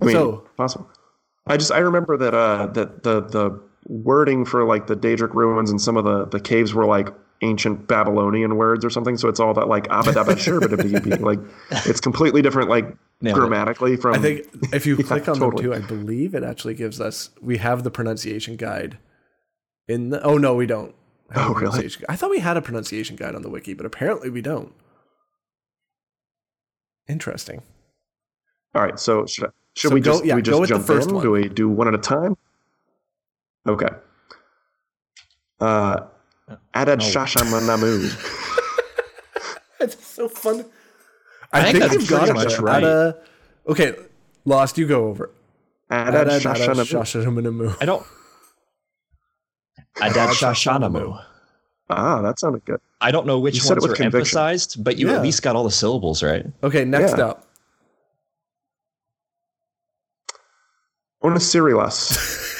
I mean, possible. I remember that that the wording for like the Daedric ruins and some of the caves were like ancient Babylonian words or something. So it's all that like abadabad like it's completely different like grammatically from. I think if you click on them too, I believe it actually gives us. We have the pronunciation guide. No, we don't. Have really? I thought we had a pronunciation guide on the wiki, but apparently we don't. Interesting. All right, so should we just jump in? One. Do we do one at a time? Okay. Adad Shashamanamu. That's so fun. I think you've got it much right. Okay, Lost, you go over. Adad Shashamanamu. I don't. Adad Shashanamu. Ah, that sounded good. I don't know which ones were emphasized, but you at least got all the syllables right. Okay, next up. Onasirilas.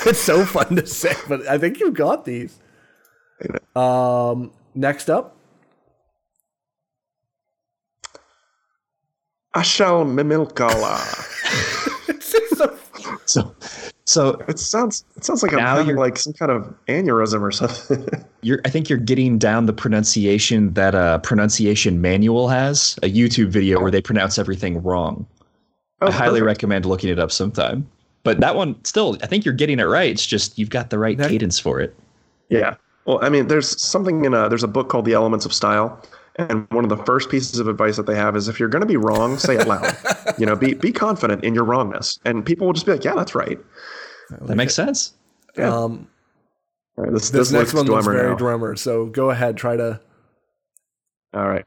It's so fun to say, but I think you got these. Next up. Ashal Mimilkala. It's So it sounds like some kind of aneurysm or something. I think you're getting down the pronunciation that a pronunciation manual has, a YouTube video where they pronounce everything wrong. I highly recommend looking it up sometime. But that one still, I think you're getting it right. It's just you've got the right cadence for it. Yeah. Well, I mean, there's something there's a book called The Elements of Style. And one of the first pieces of advice that they have is if you're going to be wrong, say it loud. You know, be confident in your wrongness. And people will just be like, yeah, that's right. That makes sense. Yeah. All right, this next one looks very Dwemer. So go ahead, try to. All right.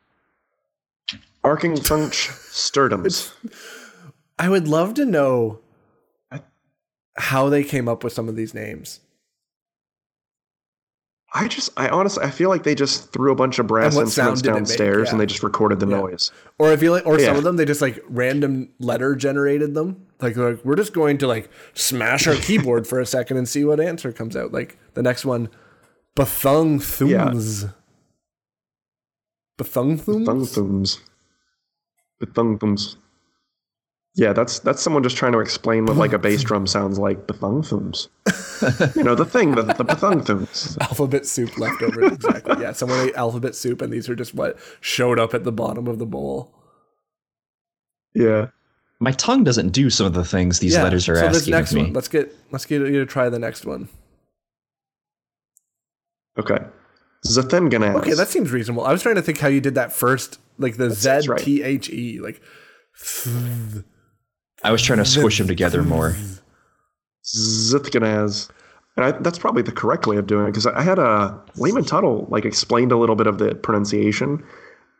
Arkenfunch Sturdums. I would love to know how they came up with some of these names. I honestly, I feel like they just threw a bunch of brass instruments downstairs and they just recorded the noise. Or I feel like, some of them, they just like random letter generated them. Like we're just going to like smash our keyboard for a second and see what answer comes out. Like the next one, Bethung Thums. Yeah. Bethung Thums. Bethung Thums. Bethung Thums. Yeah, that's someone just trying to explain what like a bass drum sounds like. Bethung Thums. You know, the thing, the Bethung Thums. Alphabet soup left over. Exactly. Yeah, someone ate alphabet soup and these are just what showed up at the bottom of the bowl. Yeah. My tongue doesn't do some of the things these letters are asking. So this next one, let's get you to try the next one. Okay. Zathemganaz. Okay, that seems reasonable. I was trying to think how you did that first, like the Z T H E, like I was trying to squish them together more. Zithganaz. That's probably the correct way of doing it, because I had a Lehman Tuttle like explained a little bit of the pronunciation.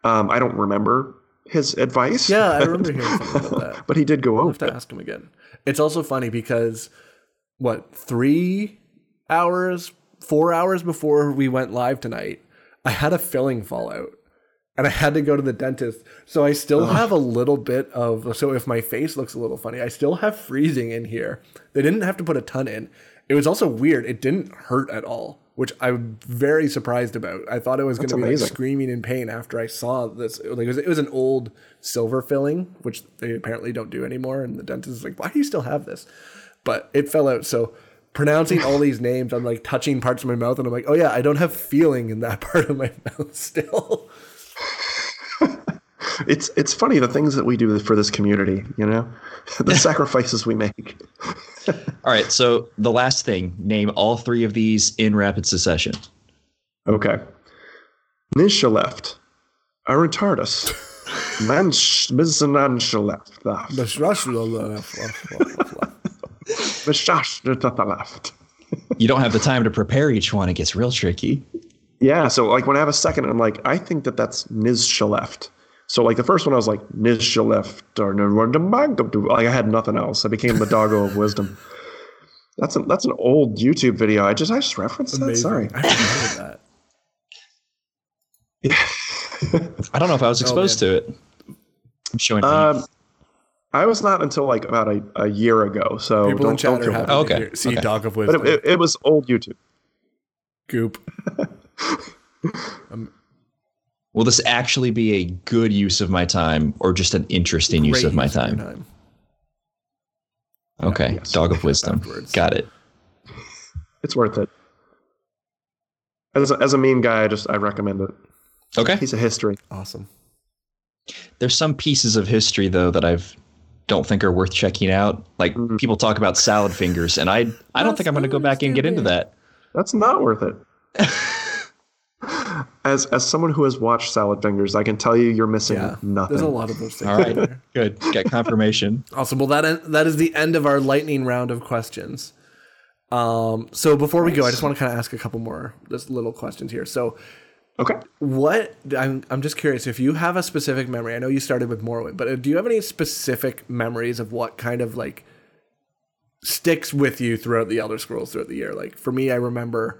I don't remember his advice. Yeah, I remember hearing something about that. But he did go over. I'll have to ask him again. It's also funny because 4 hours before we went live tonight, I had a filling fallout. And I had to go to the dentist, so I still have a little bit of. So if my face looks a little funny, I still have freezing in here. They didn't have to put a ton in. It was also weird. It didn't hurt at all, which I'm very surprised about. I thought it was going to be like screaming in pain after I saw this. It was an old silver filling, which they apparently don't do anymore. And the dentist is like, "Why do you still have this?" But it fell out. So pronouncing all these names, I'm like touching parts of my mouth, and I'm like, "Oh yeah, I don't have feeling in that part of my mouth still." It's funny the things that we do for this community, you know, the sacrifices we make. All right, so the last thing, name all three of these in rapid succession. Okay. Nizshaleft, Aritardus, Nelsar. You don't have the time to prepare each one; it gets real tricky. Yeah, so like when I have a second, I'm like, I think that's Nizshaleft. So like the first one, I was like Nizshaleft or like I had nothing else. I became the doggo of wisdom. That's an old YouTube video. I just referenced that. Amazing. Sorry, I didn't know that. Yeah. I don't know if I was exposed to it. I'm showing. I was not until like about a year ago. So people in chat are happy to hear. See, dog of wisdom. But it was old YouTube. Goop. Will this actually be a good use of my time or just an interesting use of my time? Okay. Yes. Dog of wisdom. Backwards. Got it. It's worth it. As a meme guy, I recommend it. Okay. Piece of history. Awesome. There's some pieces of history though that I've don't think are worth checking out. Like people talk about salad fingers and I don't think I'm going to go back and get into that. That's not worth it. As someone who has watched Salad Fingers, I can tell you you're missing nothing. There's a lot of those things. All right, good. Got confirmation. Awesome. Well, that is the end of our lightning round of questions. So before we go, I just want to kind of ask a couple more just little questions here. So, okay, what I'm just curious if you have a specific memory. I know you started with Morrowind, but do you have any specific memories of what kind of like sticks with you throughout the Elder Scrolls throughout the year? Like for me, I remember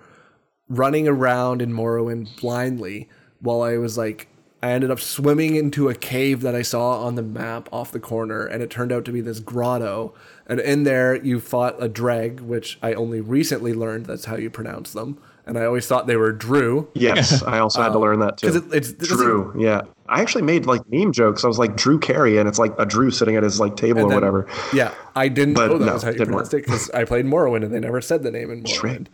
running around in Morrowind blindly while I was like, I ended up swimming into a cave that I saw on the map off the corner, and it turned out to be this grotto. And in there, you fought a dreg, which I only recently learned that's how you pronounce them. And I always thought they were Drew. Yes, I also had to learn that too. Because it's Drew. Yeah, I actually made like meme jokes. I was like Drew Carey, and it's like a Drew sitting at his like table or whatever. Yeah, I didn't know that was how you pronounced it because I played Morrowind and they never said the name in Morrowind.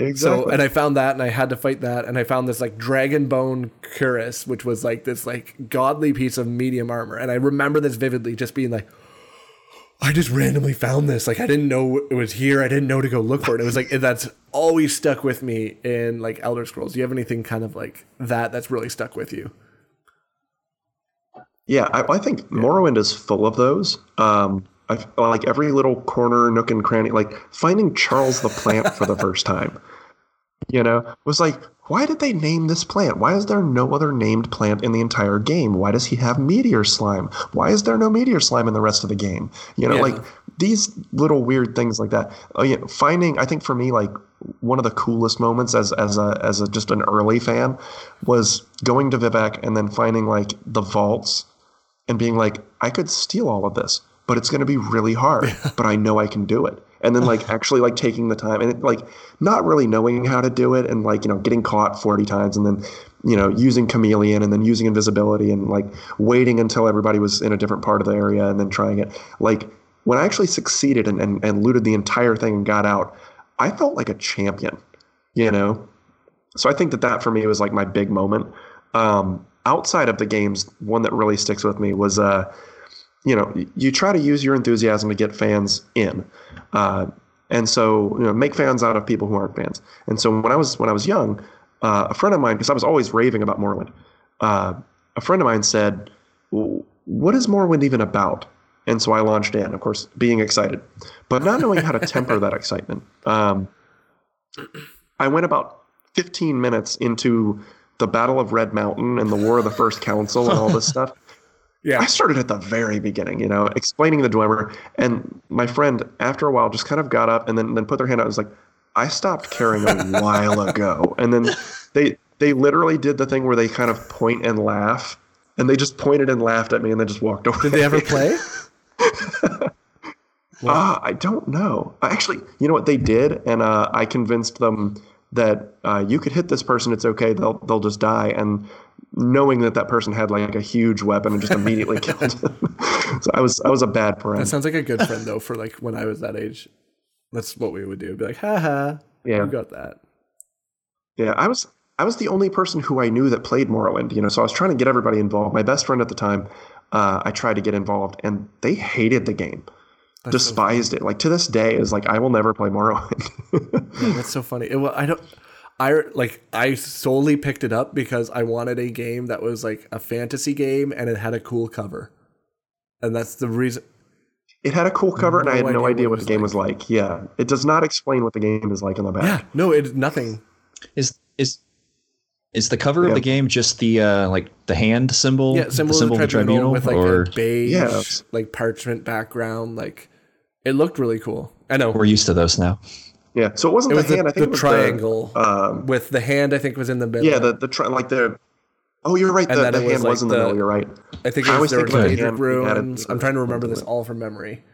Exactly. So, and I found that and I had to fight that. And I found this like Dragonborn cuirass, which was like this like godly piece of medium armor. And I remember this vividly just being like, I just randomly found this. Like I didn't know it was here. I didn't know to go look for it. It was like, that's always stuck with me in like Elder Scrolls. Do you have anything kind of like that's really stuck with you? Yeah, I think Morrowind is full of those. I've, like every little corner, nook and cranny, like finding Charles the plant for the first time, you know, was like, why did they name this plant? Why is there no other named plant in the entire game? Why does he have meteor slime? Why is there no meteor slime in the rest of the game? You know, like these little weird things like that. Oh, yeah, finding, I think for me, like one of the coolest moments as just an early fan was going to Vivec and then finding like the vaults and being like, I could steal all of this. But it's going to be really hard, but I know I can do it. and then like actually like taking the time and like not really knowing how to do it and like, you know, getting caught 40 times and then, you know, using chameleon and then using invisibility and like waiting until everybody was in a different part of the area and then trying it. Like when I actually succeeded and looted the entire thing and got out, I felt like a champion, you know? So I think that that for me was like my big moment. Outside of the games, one that really sticks with me was, you know, you try to use your enthusiasm to get fans in. And so, you know, make fans out of people who aren't fans. And so when I was young, a friend of mine, because I was always raving about Morrowind, a friend of mine said, what is Morrowind even about? And so I launched in, of course, being excited, but not knowing how to temper that excitement. I went about 15 minutes into the Battle of Red Mountain and the War of the First Council and all this stuff. Yeah, I started at the very beginning, you know, explaining the Dwemer. And my friend, after a while, just kind of got up and then put their hand out and was like, I stopped caring a while ago. And then they literally did the thing where they kind of point and laugh. And they just pointed and laughed at me and then just walked away. Did they ever play? I don't know. Actually, you know what? They did. And I convinced them that you could hit this person, it's okay, they'll just die. And knowing that that person had like a huge weapon and just immediately killed him. So I was a bad friend. That sounds like a good friend though, for like when I was that age. That's what we would do. Be like, haha, yeah, you got that. Yeah, I was the only person who I knew that played Morrowind, you know, so I was trying to get everybody involved. My best friend at the time, I tried to get involved and they hated the game. That's despised so it. Like to this day is like, I will never play Morrowind. Yeah, that's so funny. I solely picked it up because I wanted a game that was like a fantasy game and it had a cool cover. And that's the reason. It had a cool cover and I had no idea what the game was like. Yeah. It does not explain what the game is like in the back. Yeah. No, it nothing. Is the cover of the game just the like the hand symbol? Yeah, symbol of the tribunal with like a beige like parchment background. Like it looked really cool. I know. We're used to those now. Yeah, so it wasn't the hand. I think it was the triangle with the hand. I think was in the middle. Yeah, Oh, you're right. The hand was in the middle. You're right. I think it was the Daedric runes. I'm trying to remember this all from memory.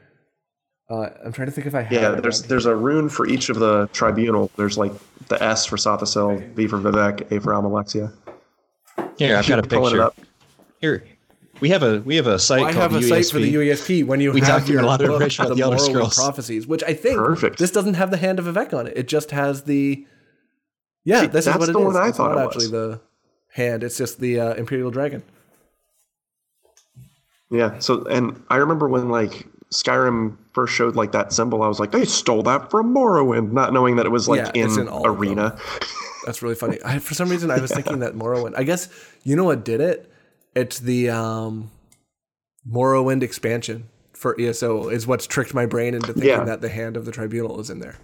I'm trying to think if I have. Yeah, there's a rune for each of the tribunal. There's like the S for Sathasel, V for Vivec, A for Amalexia. Yeah, I've got a picture. It up. Here, we have a site called the UESP. I have a site for the UESP. When we have your lot of information about the Elder Scrolls prophecies, which I think this doesn't have the hand of Vivec on it. It just has the this is what it is. That's the one I thought it was. It's not actually the hand. It's just the Imperial Dragon. Yeah. So, and I remember when like Skyrim first showed like that symbol, I was like, they stole that from Morrowind, not knowing that it was like in Arena. That's really funny. For some reason, I was thinking that Morrowind. I guess you know what did it? It's the Morrowind expansion for ESO is what's tricked my brain into thinking that the hand of the tribunal is in there.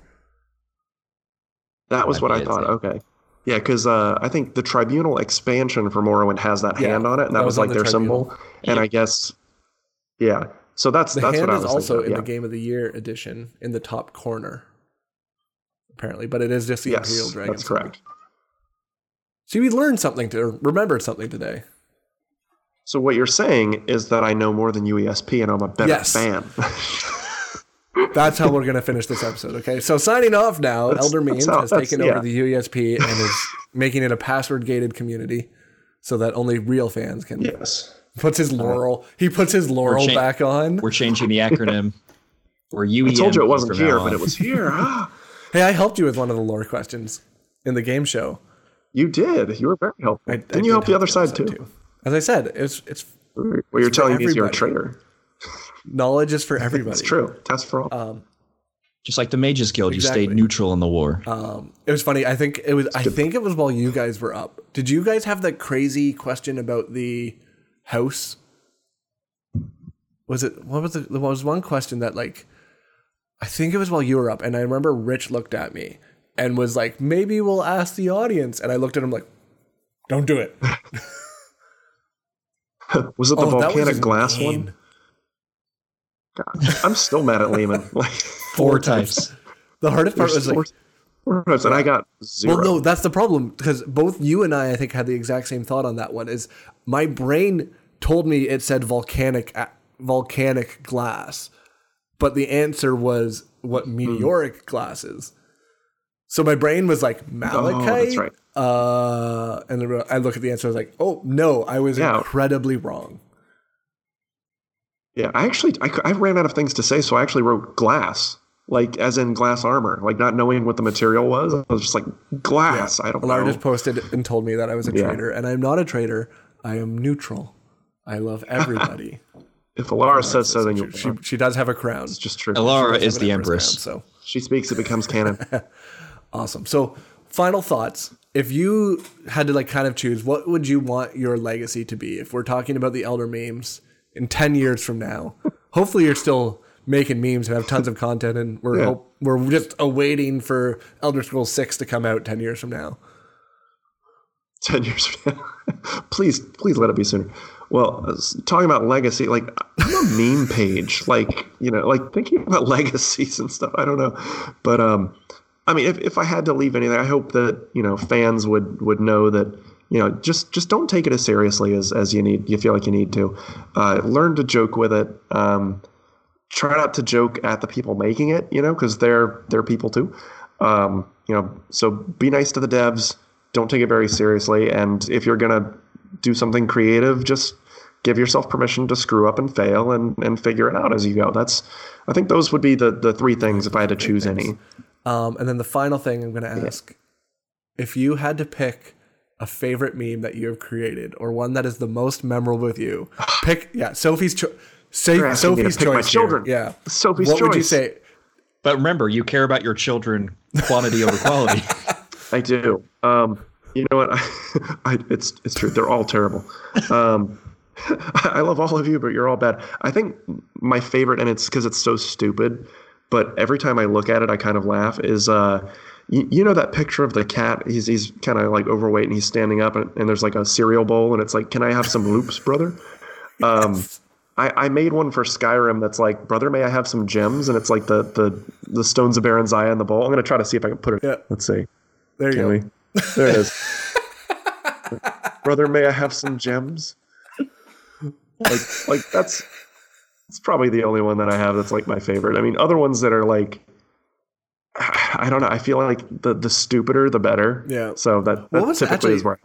That was what I thought. Okay. Yeah, because I think the tribunal expansion for Morrowind has that hand on it, and that was like their symbol. And I guess, so that's what I was also in the Game of the Year edition in the top corner, apparently. But it is just the Imperial Dragon. That's correct. See, we learned something remembered something today. So what you're saying is that I know more than UESP and I'm a better fan. That's how we're going to finish this episode. Okay, so signing off now, Elder Memes has taken over the UESP and is making it a password-gated community so that only real fans can. Yes. He puts his laurel back on. We're changing the acronym. We're UEM. I told you it wasn't here, but it was here. Hey, I helped you with one of the lore questions in the game show. You did. You were very helpful. Didn't you help the other side too? As I said, it's. Well, you're telling me you're a traitor. Knowledge is for everybody. It's true. Test for all. Just like the Mages Guild, you stayed neutral in the war. It was funny. I think it was while you guys were up. Did you guys have that crazy question about the house? There was one question that like I think it was while you were up, and I remember Rich looked at me and was like, maybe we'll ask the audience, and I looked at him like, don't do it. Was it the volcanic glass one? God, I'm still mad at Lehman. Like four times. The hardest part was like and I got zero. Well, no, that's the problem, because both you and I think had the exact same thought on that one. Is my brain told me it said volcanic glass, but the answer was what meteoric class is. So my brain was like, Malachite? Oh, that's right. And I look at the answer, I was like, oh, no, I was incredibly wrong. Yeah, I actually, I ran out of things to say, so I actually wrote glass, like as in glass armor, like not knowing what the material was. I was just like, glass, I don't know. Alardus posted and told me that I was a traitor, and I'm not a traitor. I am neutral. I love everybody. If Alara says so, then you'll... She does have a crown. It's just true. Alara is the empress. Crown, so she speaks, it becomes canon. Awesome. So final thoughts. If you had to like kind of choose, what would you want your legacy to be? If we're talking about the Elder Memes in 10 years from now, hopefully you're still making memes and have tons of content, and we're just awaiting for Elder Scrolls 6 to come out 10 years from now. 10 years from now. Please let it be sooner. Well, talking about legacy, like I'm a meme page, like, you know, like thinking about legacies and stuff. I don't know. But, I mean, if I had to leave anything, I hope that, you know, fans would know that, you know, just don't take it as seriously as you feel like you need to. Learn to joke with it. Try not to joke at the people making it, you know, because they're people too. You know, so be nice to the devs. Don't take it very seriously. And if you're going to do something creative, just give yourself permission to screw up and fail and figure it out as you go. I think those would be the three things if I had to choose any. And then the final thing I'm going to ask, if you had to pick a favorite meme that you have created or one that is the most memorable with you, pick, Sophie's Choice. My children. Yeah. Sophie's Choice. What would you say? But remember, you care about your children quantity over quality. I do. You know what? It's true. They're all terrible. I love all of you, but you're all bad. I think my favorite, and it's because it's so stupid, but every time I look at it, I kind of laugh, is you know that picture of the cat? He's kind of like overweight, and he's standing up, and there's like a cereal bowl, and it's like, can I have some loops, brother? Yes. I made one for Skyrim that's like, brother, may I have some gems? And it's like the stones of Baron Zaya in the bowl. I'm going to try to see if I can put it. Yeah. Let's see. There you go. There it is. Brother, may I have some gems? Like it's probably the only one that I have that's like my favorite. I mean, other ones that are like, I don't know. I feel like the stupider, the better. Yeah. So that typically is where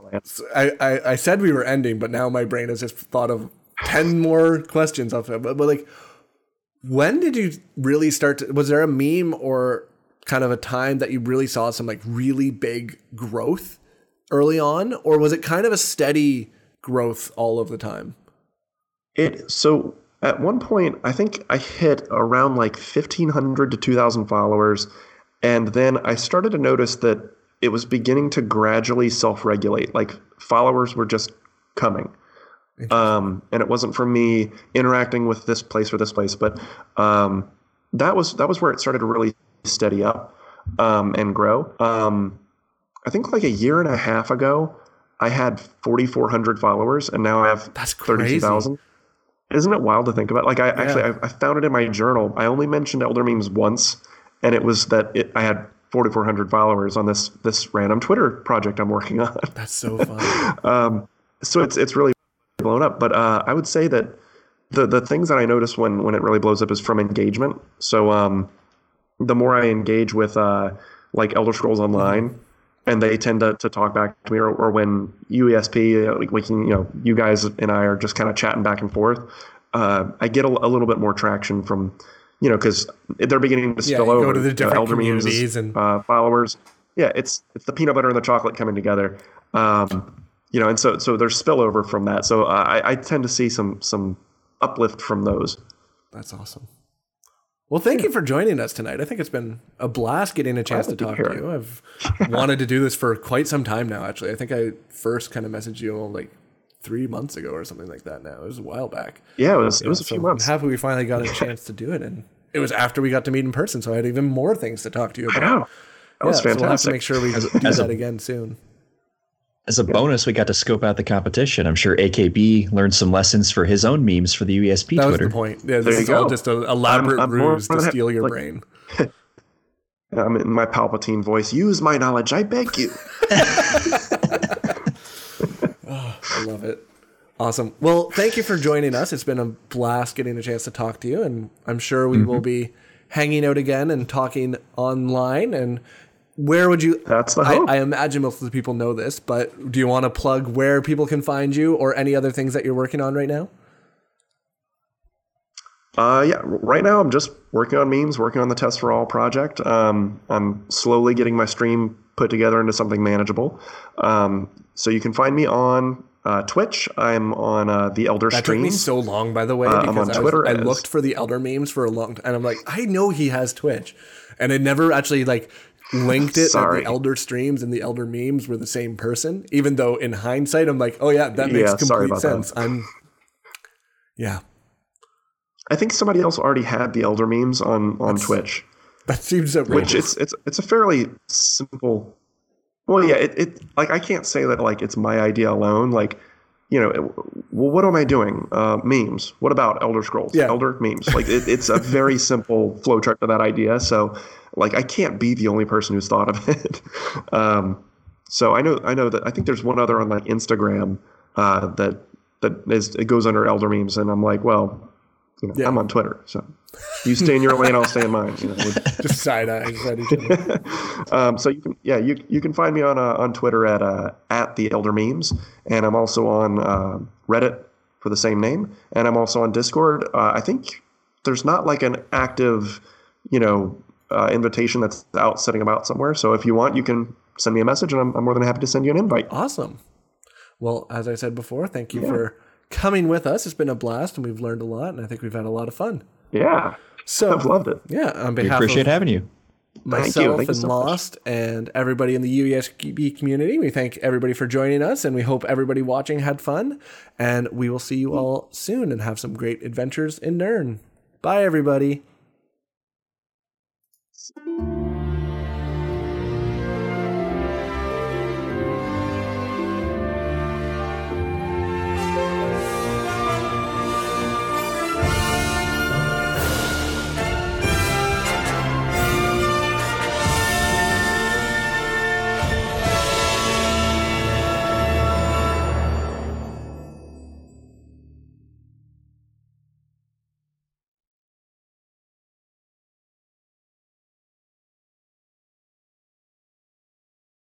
I land. I said we were ending, but now my brain has just thought of 10 more questions off of it. But like, when did you really start to, was there a meme or kind of a time that you really saw some like really big growth early on, or was it kind of a steady growth all of the time? So at one point, I think I hit around like 1,500 to 2,000 followers. And then I started to notice that it was beginning to gradually self-regulate. Like followers were just coming. And it wasn't for me interacting with this place or this place, but that was where it started to really steady up and grow. I think like a year and a half ago, I had 4,400 followers, and now I have 32,000. Isn't it wild to think about? Like I found it in my journal. I only mentioned Elder Memes once, and it was that I had 4,400 followers on this random Twitter project I'm working on. That's so fun. So it's really blown up. But I would say that the things that I notice when it really blows up is from engagement. So the more I engage with like Elder Scrolls Online, and they tend to talk back to me, or when UESP, we can, you know, you guys and I are just kind of chatting back and forth, I get a little bit more traction from, you know, because they're beginning to spill over to the different Elder Memes and followers. Yeah, it's the peanut butter and the chocolate coming together, you know, and so there's spillover from that. So I tend to see some uplift from those. That's awesome. Well, thank you for joining us tonight. I think it's been a blast getting a chance to talk to you. I've wanted to do this for quite some time now, actually. I think I first kind of messaged you like 3 months ago or something like that now. It was a while back. Yeah, it was a few months. I'm happy we finally got a chance to do it. And it was after we got to meet in person, so I had even more things to talk to you about. I know. That was fantastic. So we'll have to make sure we do that again soon. As a bonus, we got to scope out the competition. I'm sure AKB learned some lessons for his own memes for the UESP Twitter. That was the point. Yeah, this is all just an elaborate ruse to steal your brain. I'm in my Palpatine voice. Use my knowledge, I beg you. Oh, I love it. Awesome. Well, thank you for joining us. It's been a blast getting a chance to talk to you, and I'm sure we will be hanging out again and talking online. And where would you... That's the hope. I imagine most of the people know this, but do you want to plug where people can find you or any other things that you're working on right now? Yeah, right now I'm just working on memes, working on the Test for All project. I'm slowly getting my stream put together into something manageable. So you can find me on Twitch. I'm on The Elder Streams. That took me so long, by the way, because I looked for The Elder Memes for a long time. And I'm like, I know he has Twitch. And it never actually like linked it that The Elder Streams and The Elder Memes were the same person, even though in hindsight, I'm like, oh yeah, that makes complete sense. That. I think somebody else already had The Elder Memes on Twitch. That seems outrageous. Which it's a fairly simple. Well, yeah, it like I can't say that like it's my idea alone. Like, you know, well, what am I doing? Memes. What about Elder Scrolls? Yeah. Elder Memes. Like it's a very simple flowchart to that idea. So, like, I can't be the only person who's thought of it. So I know that I think there's one other on like Instagram that goes under Elder Memes, and I'm like, well. You know, yeah. I'm on Twitter, so you stay in your lane, I'll stay in mine. You know, just side eyes at each other. So you can, you can find me on Twitter at The Elder Memes, and I'm also on Reddit for the same name, and I'm also on Discord. I think there's not like an active, invitation that's out sitting about somewhere. So if you want, you can send me a message, and I'm more than happy to send you an invite. Awesome. Well, as I said before, thank you for coming with us. It's been a blast, and we've learned a lot, and I think we've had a lot of fun. Yeah, so I've loved it. Yeah, on behalf we appreciate having you, myself, thank you so Lost, much. And everybody in the UESP community. We thank everybody for joining us, and we hope everybody watching had fun. And we will see you all soon, and have some great adventures in Nern. Bye, everybody.